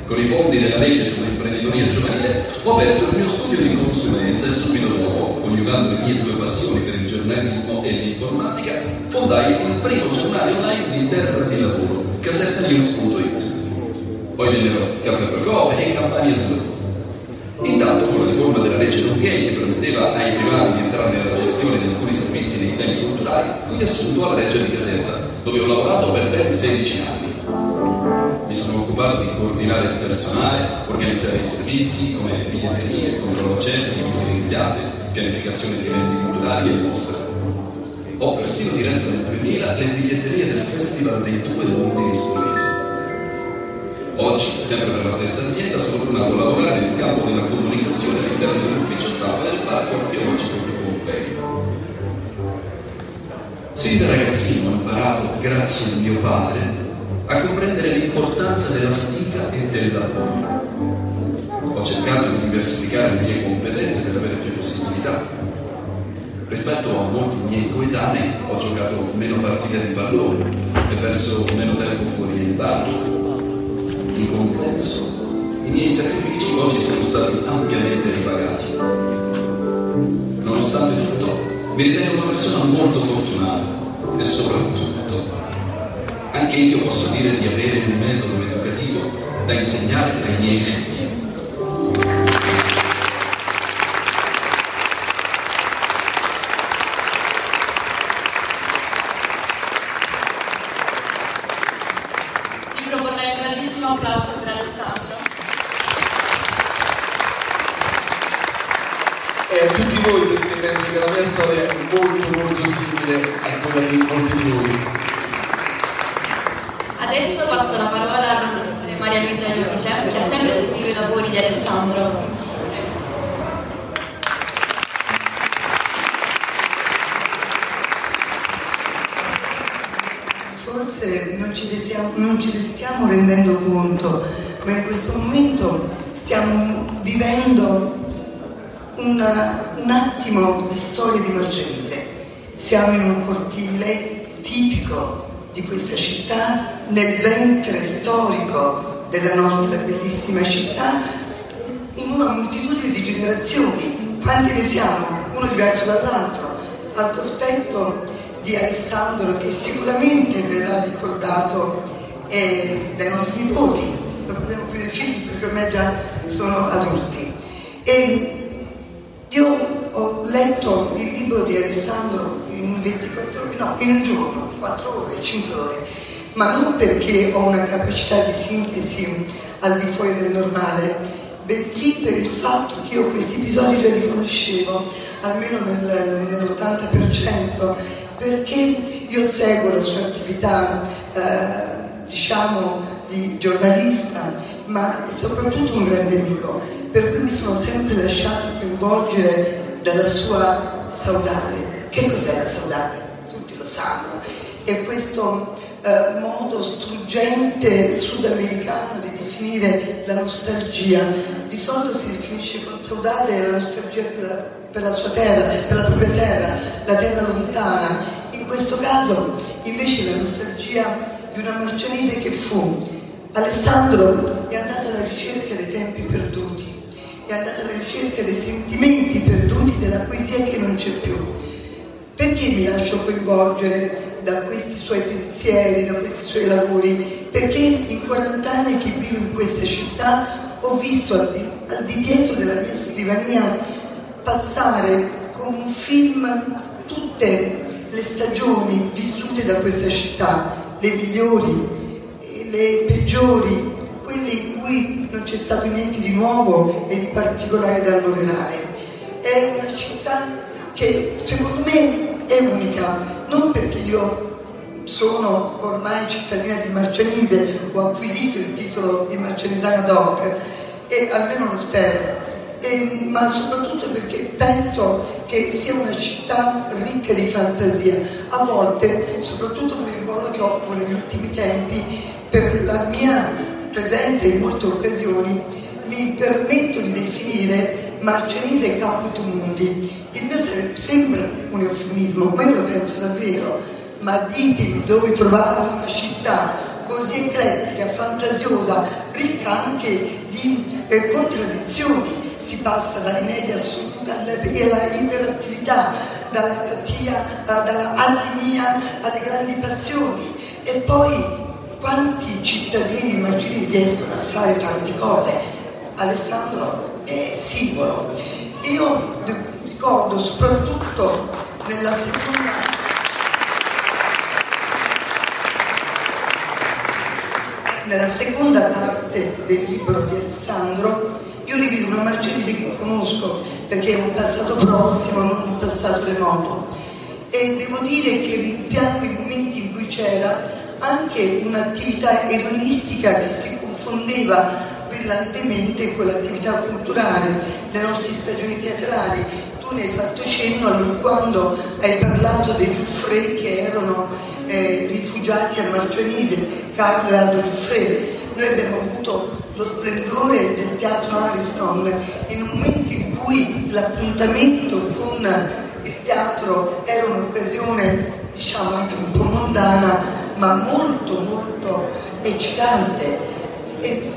Con i fondi della legge sull'imprenditoria giovanile ho aperto il mio studio di consulenza e subito dopo, coniugando le mie 2 passioni per il giornalismo e l'informatica, fondai il primo giornale online di terra di lavoro, casertanews.it. Poi vennero Caffè Procopio e Campania Sud. Intanto, con la riforma della legge Longhei che permetteva ai privati di entrare nella gestione di alcuni servizi dei beni culturali, fui assunto alla Regia di Caserta, dove ho lavorato per ben 16 anni. Mi sono occupato di coordinare il personale, organizzare i servizi come biglietterie, controllo accessi, visite guidate, pianificazione di eventi culturali e mostre. Ho persino diretto nel 2000 le biglietterie del Festival dei 2 Mondi di Spoleto. Oggi, sempre per la stessa azienda, sono tornato a lavorare nel campo della comunicazione all'interno dell'ufficio stampa del Parco Archeologico di Pompei. Sin da ragazzino ho imparato, grazie a mio padre, a comprendere l'importanza della fatica e del lavoro. Ho cercato di diversificare le mie competenze per avere più possibilità. Rispetto a molti miei coetanei ho giocato meno partite di pallone e perso meno tempo fuori dai bar. In compenso, i miei sacrifici oggi sono stati ampiamente ripagati. Nonostante tutto, mi ritengo una persona molto fortunata e soprattutto anche io posso dire di avere un metodo educativo da insegnare ai miei figli. Vi proporrei un bellissimo applauso per Alessandro. E a tutti voi, perché penso che la mia storia è molto molto simile a quella di molti di voi. Adesso passo la parola a Maria Luigia Giudice, che ha sempre seguito i lavori di Alessandro. forse non ce ne stiamo rendendo conto, ma in questo momento stiamo vivendo un attimo di storia di Marcese. Siamo in un cortile tipico di questa città, nel ventre storico della nostra bellissima città, in una moltitudine di generazioni. Quanti ne siamo? Uno diverso dall'altro, al cospetto di Alessandro, che sicuramente verrà ricordato dai nostri nipoti, non parliamo più dei figli perché ormai già sono adulti. E io ho letto il libro di Alessandro in 24 ore, no, in un giorno, 4 ore, 5 ore, ma non perché ho una capacità di sintesi al di fuori del normale, bensì per il fatto che io questi episodi li conoscevo almeno nell'80%, perché io seguo la sua attività diciamo di giornalista, ma è soprattutto un grande amico, per cui mi sono sempre lasciata coinvolgere dalla sua saudade. Che cos'è la saudade? Tutti lo sanno, è questo modo struggente sudamericano di definire la nostalgia. Di solito si definisce con saudade la nostalgia per la sua terra, per la propria terra, la terra lontana. In questo caso invece la nostalgia di una Marcianese che fu. Alessandro è andato alla ricerca dei tempi perduti, è andato alla ricerca dei sentimenti perduti, della poesia che non c'è più. Perché mi lascio coinvolgere da questi suoi pensieri, da questi suoi lavori? Perché in 40 anni che vivo in questa città ho visto al di dietro della mia scrivania passare come un film tutte le stagioni vissute da questa città, le migliori, le peggiori, quelle in cui non c'è stato niente di nuovo e di particolare da annoverare. È una città che secondo me è unica. Non perché io sono ormai cittadina di Marcianise, ho acquisito il titolo di marcianisana doc, e almeno lo spero, ma soprattutto perché penso che sia una città ricca di fantasia. A volte, soprattutto per il ruolo che occupo negli ultimi tempi, per la mia presenza in molte occasioni, mi permetto di definire Marcianise caput mundi. Il mio sembra un eufemismo, ma io lo penso davvero. Ma ditemi dove trovate una città così eclettica, fantasiosa, ricca anche di contraddizioni. Si passa dall'inedia assoluta alla iperattività, dall'apatia, dall'atimia alle grandi passioni. E poi quanti cittadini marginali riescono a fare tante cose. Alessandro è simbolo. Io ricordo soprattutto nella seconda parte del libro di Alessandro. Io rivivo una Marcianise che conosco perché è un passato prossimo, non un passato remoto, e devo dire che rimpiango i momenti in cui c'era anche un'attività edonistica che si confondeva brillantemente con l'attività culturale, le nostre stagioni teatrali. Tu ne hai fatto cenno quando hai parlato dei Giuffrè che erano rifugiati a Marcianise, Carlo e Aldo Giuffrè. Noi abbiamo avuto lo splendore del teatro Ariston in un momento in cui l'appuntamento con il teatro era un'occasione, diciamo, anche un po' mondana, ma molto molto eccitante.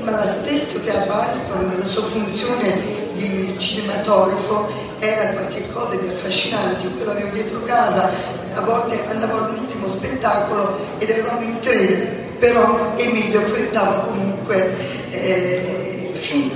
Ma lo stesso teatro Ariston, nella sua funzione di cinematografo, era qualcosa di affascinante. Io l'avevo dietro casa, a volte andavo all'ultimo spettacolo ed eravamo in tre, però Emilio portava comunque il film.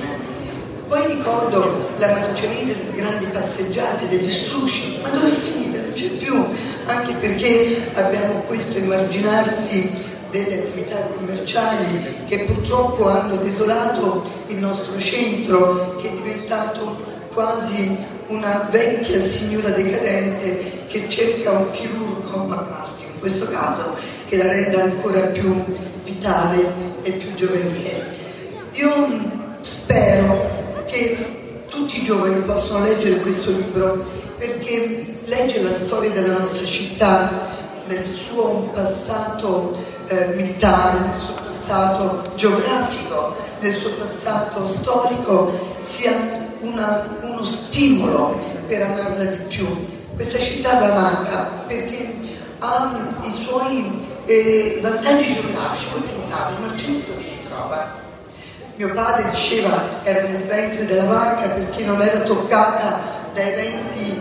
Poi ricordo la Marcianise delle grandi passeggiate, degli sushi, ma dove finiva? Non c'è più, anche perché abbiamo questo emarginarsi delle attività commerciali che purtroppo hanno desolato il nostro centro, che è diventato quasi una vecchia signora decadente che cerca un chirurgo, ma plastico in questo caso, che la renda ancora più vitale e più giovanile. Io spero che tutti i giovani possano leggere questo libro, perché legge la storia della nostra città nel suo passato militare, nel suo passato geografico, nel suo passato storico, sia uno stimolo per amarla di più. Questa città va amata perché ha i suoi vantaggi geografici. Voi pensate, Marcellino dove si trova? Mio padre diceva era nel ventre della vacca perché non era toccata da eventi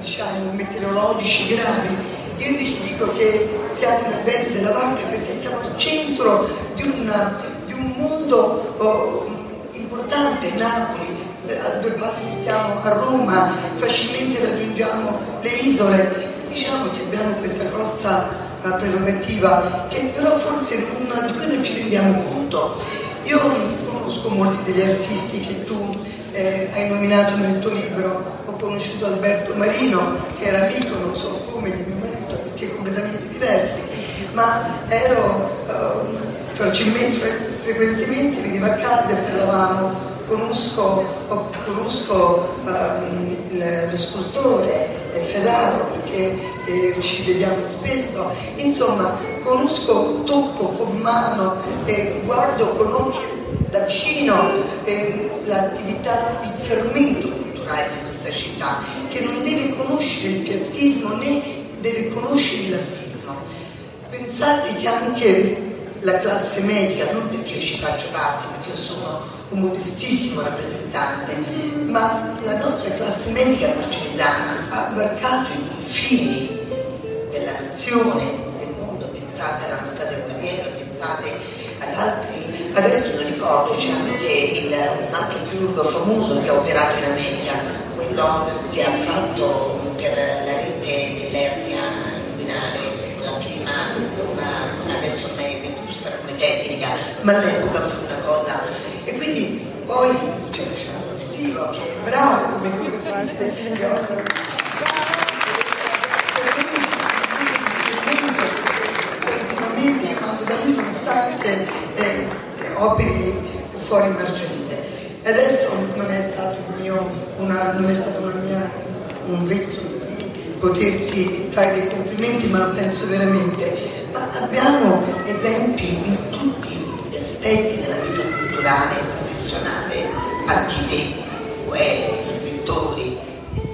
diciamo meteorologici gravi. Io invece dico che siamo nel ventre della vacca perché stiamo al centro di un mondo importante, Napoli. A due passi stiamo a Roma, facilmente raggiungiamo le isole. Diciamo che abbiamo questa grossa prerogativa che però forse non ci rendiamo conto. Io conosco molti degli artisti che tu hai nominato nel tuo libro. Ho conosciuto Alberto Marino, che era amico, non so come, di mio marito, perché completamente diversi, ma ero frequentemente venivo a casa e parlavamo. Conosco lo scultore Ferraro, perché ci vediamo spesso, insomma conosco, tocco con mano e guardo con occhi da vicino l'attività, il fermento culturale di questa città, che non deve conoscere il piattismo né deve conoscere il lassismo. Pensate che anche la classe media, non perché io ci faccio parte, perché io sono un modestissimo rappresentante, ma la nostra classe medica marcialisana ha varcato i confini della nazione, del mondo. Pensate alla Anastasia Guerriero, pensate ad altri, adesso non ricordo, c'è anche un altro chirurgo famoso che ha operato in America, quello che ha fatto per la rete dell'ernia inguinale, la prima, adesso non è vetusta come tecnica, ma all'epoca fu una cosa. E quindi poi c'è Luciano Pestivo, che è bravo come coreografista, che ha un riferimento continuamente. Io vado da lui nonostante operi fuori marcianise. E adesso non è stato un vezzo di poterti fare dei complimenti, ma lo penso veramente. Ma abbiamo esempi in tutti gli aspetti della vita professionale, architetti, poeti, scrittori.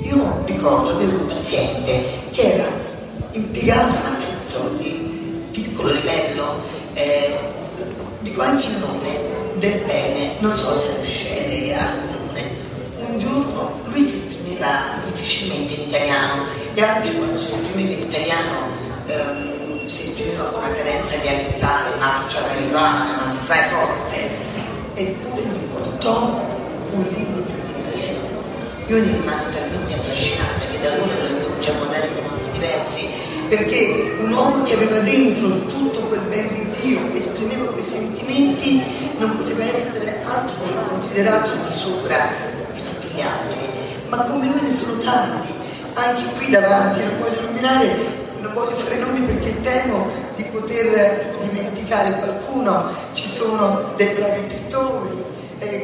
Io ricordo avevo un paziente che era impiegato in una pensione di piccolo livello, dico anche il nome, del bene, non so se Ruscelli era comune. Un giorno lui si esprimeva difficilmente in italiano e anche quando si esprimeva in italiano si esprimeva con una cadenza dialettale, marcia paesana, ma assai forte. Eppure mi portò un libro di poesie. Io ne rimasi talmente affascinata che da allora lo cominciamo a dare con molti diversi, perché un uomo che aveva dentro tutto quel ben di Dio, che esprimeva quei sentimenti, non poteva essere altro che considerato di sopra di tutti gli altri. Ma come lui ne sono tanti, anche qui davanti. Non voglio nominare, non voglio fare nomi perché temo di poter dimenticare qualcuno. Ci sono dei bravi pittori,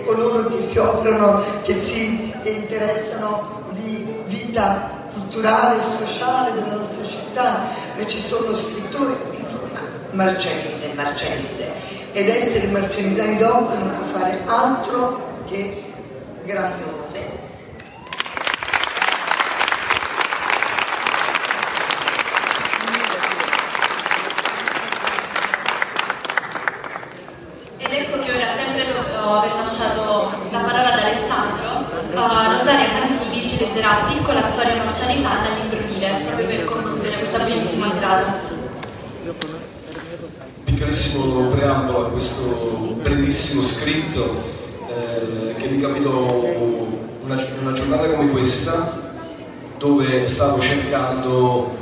coloro che si operano, che si interessano di vita culturale e sociale della nostra città, ci sono scrittori, insomma, marcianese. Ed essere marcianisani dopo non può fare altro che grande onore. Rosario Fantini ci leggerà Piccola storia marcianisana all'imbrunire, proprio per concludere questa bellissima strada. Piccolissimo preambolo a questo brevissimo scritto che mi capitò una giornata come questa, dove stavo cercando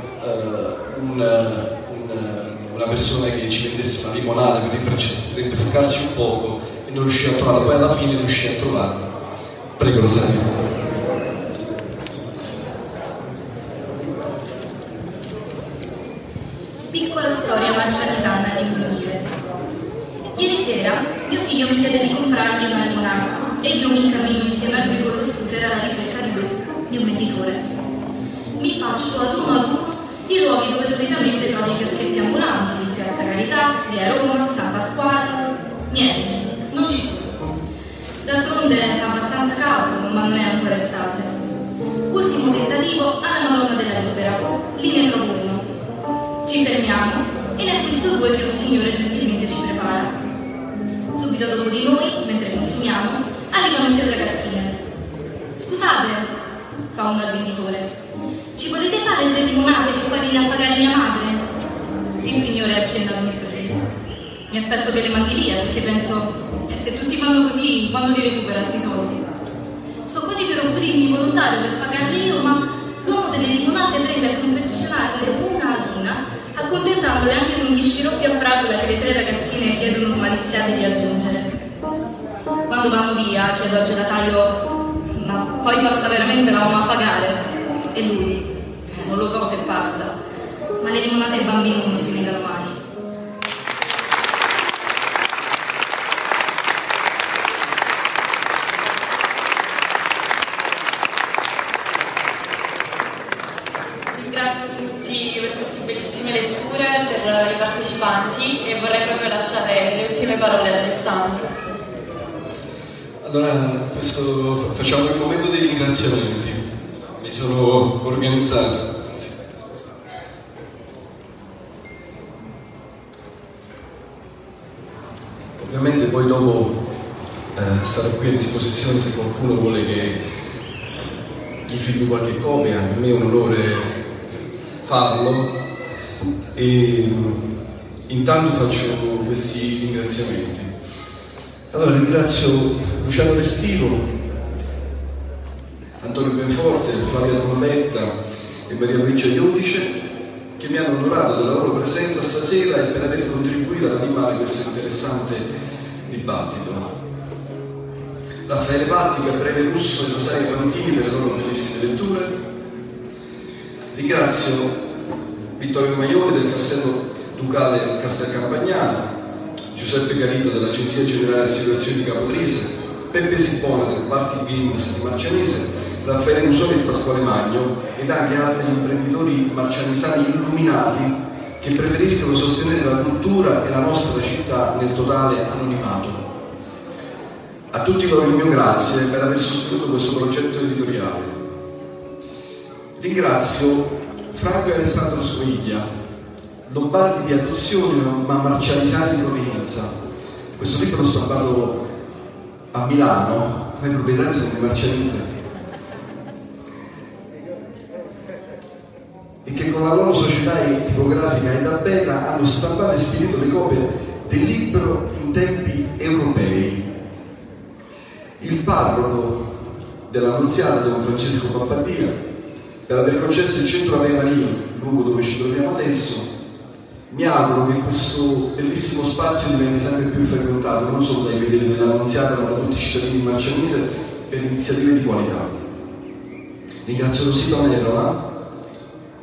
una persona che ci vendesse una limonata per rinfrescarsi un poco e non riuscii a trovarla, poi alla fine riuscii a trovarla. Prego, Rosario. Piccola storia marcianisana all'imbrunire. Ieri sera mio figlio mi chiede di comprargli una limonata e io mi cammino insieme a lui con lo scooter alla ricerca di un venditore. Mi faccio ad uno gli luoghi dove solitamente trovi i chioschetti ambulanti, Casa Carità, via Roma, San Pasquale, niente, non ci sono. D'altronde è abbastanza caldo, ma non è ancora estate. Ultimo tentativo alla Madonna della Libera, linea Troburno. Ci fermiamo e ne acquisto due che un signore gentilmente ci prepara. Subito dopo di noi, mentre consumiamo, arrivano tre ragazzine. Scusate, fa uno al venditore, ci potete fare tre limonate che poi viene a pagare mia madre? Il signore accende la sorpresa. Mi aspetto che le mandi via, perché penso, se tutti fanno così, quando li recupera sti soldi? Sto quasi per offrirmi volontario per pagarle io, ma l'uomo delle limonate prende a confezionarle una ad una, accontentandole anche con gli sciroppi a fragola che le tre ragazzine chiedono smaliziate di aggiungere. Quando vanno via, chiedo al gelataio, ma poi passa veramente la mamma a pagare? E lui, non lo so se passa, ma le limonate ai bambini non si negano mai. Per i partecipanti, e vorrei proprio lasciare le ultime parole ad Alessandro. Allora, facciamo il momento dei ringraziamenti. Mi sono organizzato. Ovviamente poi dopo starò qui a disposizione se qualcuno vuole che gli firmi qualche copia. A me è un onore farlo. E intanto faccio questi ringraziamenti. Allora ringrazio Luciano Pestivo, Antonio Benforte, Flavia Donavetta e Maria Luigia Giudice, che mi hanno onorato della loro presenza stasera e per aver contribuito ad animare questo interessante dibattito. Raffaele Patti, Gabriele Russo e Rosario Fantini per le loro bellissime letture. Ringrazio Vittorio Maione del Castello Ducale Castel Campagnano, Giuseppe Carito dell'Agenzia Generale Assicurazioni di Capodrise, Peppe Sippona del Party Games di Marcianese, Raffaele Musoni di Pasquale Magno ed anche altri imprenditori marcianesani illuminati che preferiscono sostenere la cultura e la nostra città nel totale anonimato. A tutti loro il mio grazie per aver sostenuto questo progetto editoriale. Ringrazio Franco Alessandro Suiglia Lombardi di adozione ma marcialisani di provenienza. Questo libro lo stampato a Milano, ma i proprietari sono di Marcianese e che con la loro società tipografica e tappeta hanno stampato e spedito le copie del libro in tempi europei. Il parroco della Nunziata don Francesco Pappadia, per aver concesso il centro Ave Maria, luogo dove ci troviamo adesso. Mi auguro che questo bellissimo spazio diventi sempre più frequentato, non solo dai fedeli della Nunziata, ma da tutti i cittadini marcianese per iniziative di qualità. Ringrazio Rosito Merola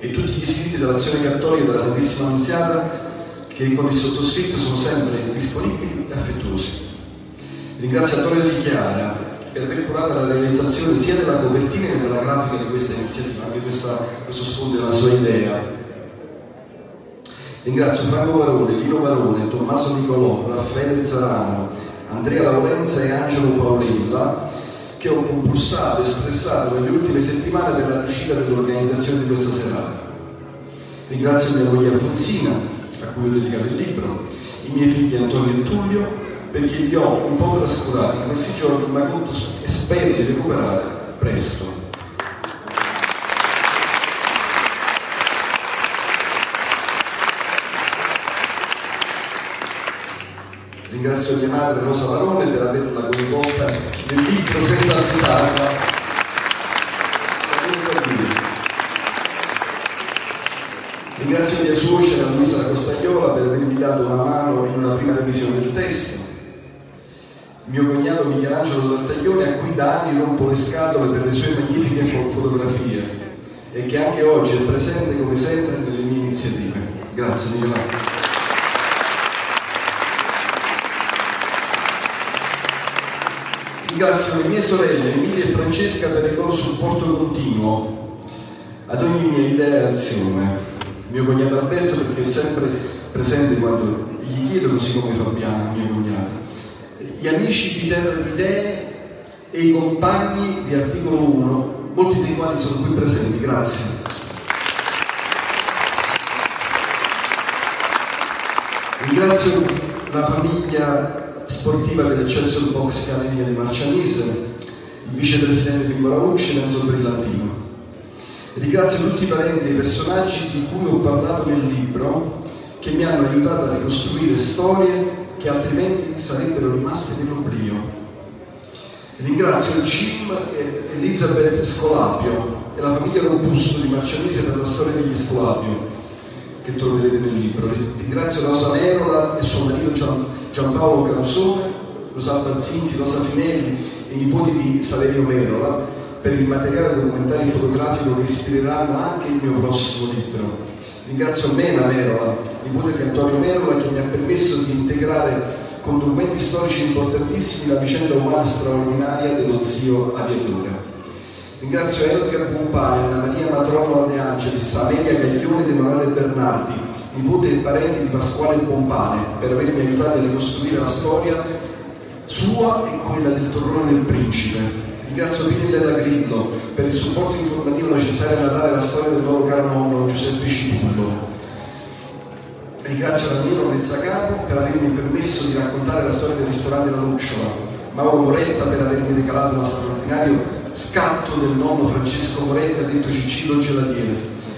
e tutti gli iscritti dell'Azione Cattolica della Santissima Nunziata che con il sottoscritto sono sempre disponibili e affettuosi. Ringrazio Antonio Di Chiara per aver curato la realizzazione sia della copertina che della grafica di questa iniziativa, anche questo sfondo è la sua idea. Ringrazio Franco Barone, Lino Barone, Tommaso Nicolò, Raffaele Zarano, Andrea Laurenza e Angelo Paolella, che ho compulsato e stressato nelle ultime settimane per la riuscita dell'organizzazione di questa serata. Ringrazio mia moglie Alfonsina, a cui ho dedicato il libro, i miei figli Antonio e Tullio, perché li ho un po' trascurati in questi giorni, ma conto e spero di recuperare presto. Ringrazio mia madre Rosa Varone per averla coinvolta nel libro senza avvisarla. Ringrazio mia suocera Luisa Costagliola per avermi dato una mano in una prima revisione del testo. Mio cognato Michelangelo D'Artaglione, a cui da anni rompo le scatole per le sue magnifiche fotografie e che anche oggi è presente come sempre nelle mie iniziative. Grazie Michelangelo. Ringrazio le mie sorelle Emilia e Francesca per il loro supporto continuo ad ogni mia idea e azione. Mio cognato Alberto perché è sempre presente quando gli chiedo, così come Fabiana, mia cognata, gli amici di Terra di Dee e i compagni di Articolo 1, molti dei quali sono qui presenti, grazie. Ringrazio la famiglia sportiva per l'accesso al box Galleria di Marcianise, il vicepresidente Pimbo Raucci e Enzo Brillantino. Ringrazio tutti i parenti dei personaggi di cui ho parlato nel libro, che mi hanno aiutato a ricostruire storie che altrimenti sarebbero rimaste nell'oblio. Ringrazio il CIM e Elizabeth Scolapio e la famiglia Robusto di Marcianise per la storia degli Scolapio, che troverete nel libro. Ringrazio Rosa Merola e suo marito Giampaolo Causone, Rosalba Zinzi, Rosa Finelli e i nipoti di Saverio Merlo per il materiale documentario e fotografico che ispireranno anche il mio prossimo libro. Ringrazio Mena Merola, nipote di Antonio Merola, che mi ha permesso di integrare con documenti storici importantissimi la vicenda umana straordinaria dello zio aviatore. Ringrazio Edgar Pompani, Anna Maria Matrona De Angelis, Amelia Caglione ed Emanuele Bernardi, nipote e parenti di Pasquale Pompane, per avermi aiutato a ricostruire la storia sua e quella del Torrone del Principe. Ringrazio Pinella Grillo per il supporto informativo necessario a dare la storia del loro caro nonno Giuseppe Cipullo. Ringrazio Danilo Mezzacapo per avermi permesso di raccontare la storia del ristorante La Lucciola, Mauro Moretta per avermi regalato uno straordinario scatto del nonno Francesco Moretta, detto Cicillo Gelatiere,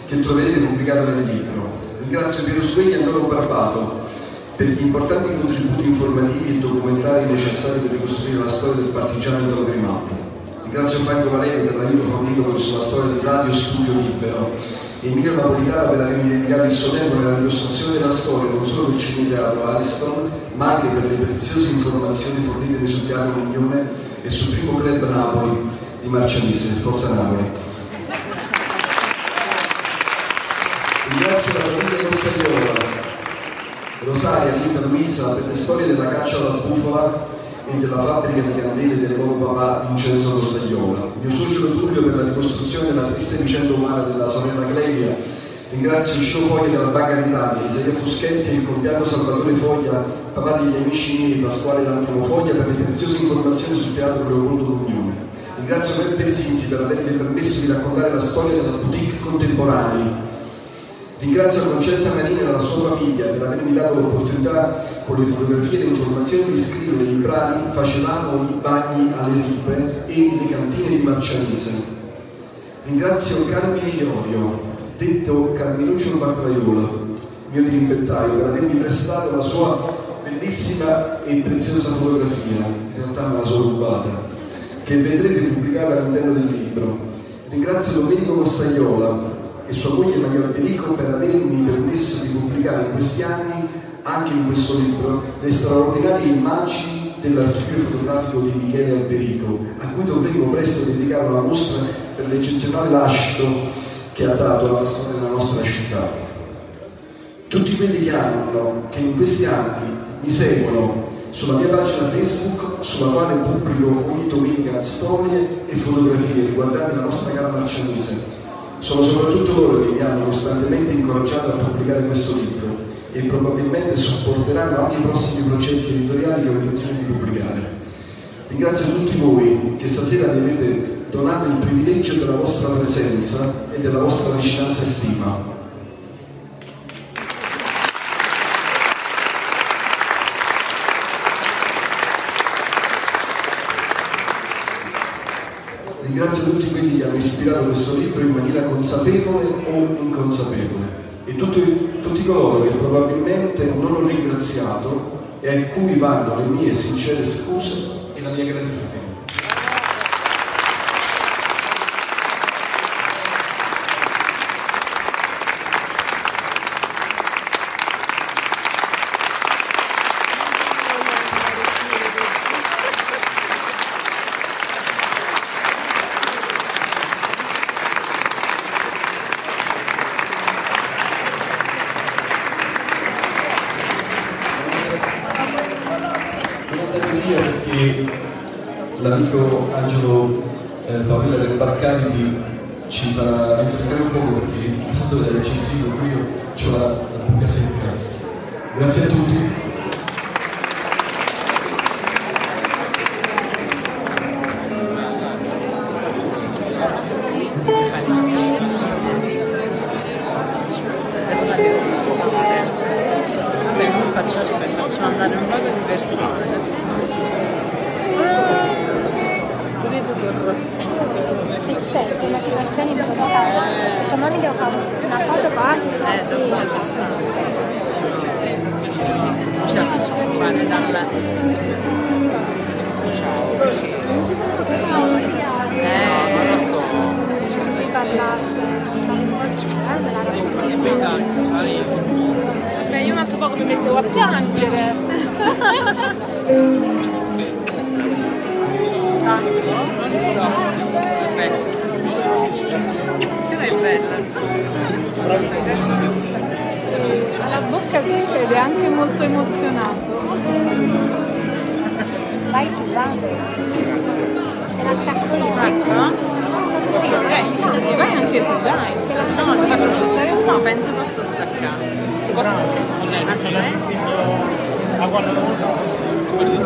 che troverete pubblicato nel libro. Ringrazio Piero Sveglia e Antonio Barbato per gli importanti contributi informativi e documentari necessari per ricostruire la storia del partigiano Italo Grimaldi. Ringrazio Franco Valerio per l'aiuto fornito sulla storia di Radio Studio Libero e Emilio Napolitano per avermi dedicato il suo tempo nella ricostruzione della storia non solo del cimitero Ariston, ma anche per le preziose informazioni fornite sul Teatro Unione e sul primo club Napoli di Marcianise, Forza Napoli. Ringrazio la famiglia Costagliola, Rosaria, Rita, Luisa per le storie della caccia alla bufala e della fabbrica di candele del loro papà Vincenzo Costagliola. Mio suocero Tullio per la ricostruzione della triste vicenda umana della sorella Clelia. Ringrazio Ciro Foglia della Banca d'Italia, Isaia Fuschetti e il compianto Salvatore Foglia, papà degli amici miei Pasquale D'Antimo Foglia, per le preziose informazioni sul teatro Leopoldo Mugnone. Ringrazio Peppe Zinzi per avermi permesso di raccontare la storia della boutique contemporanea. Ringrazio Concetta Marino e la sua famiglia per avermi dato l'opportunità, con le fotografie e le informazioni, di scrivere i brani Facevamo i bagni alle ripe e le cantine di Marcianise. Ringrazio Carmine Iorio, detto Carminuccio Barbaiola, mio dirimpettaio, per avermi prestato la sua bellissima e preziosa fotografia, in realtà me la sono rubata, che vedrete pubblicata all'interno del libro. Ringrazio Domenico Costagliola e sua moglie Maria Alberico per avermi permesso di pubblicare in questi anni, anche in questo libro, le straordinarie immagini dell'archivio fotografico di Michele Alberico, a cui dovremo presto dedicare una mostra per l'eccezionale lascito che ha dato alla storia della nostra città. Tutti quelli che in questi anni mi seguono sulla mia pagina Facebook, sulla quale pubblico ogni domenica storie e fotografie riguardanti la nostra cara Marcianise, sono soprattutto loro che mi hanno costantemente incoraggiato a pubblicare questo libro e probabilmente supporteranno anche i prossimi progetti editoriali che ho intenzione di pubblicare. Ringrazio tutti voi che stasera mi avete donato il privilegio della vostra presenza e della vostra vicinanza e stima. Ringrazio tutti quelli che hanno ispirato questo libro in maniera consapevole o inconsapevole e tutti coloro che probabilmente non ho ringraziato e a cui vanno le mie sincere scuse e la mia gratitudine. Ci farà rinfrescare un poco perché quando è eccessivo qui ho la bocca secca. Grazie a tutti. Grazie.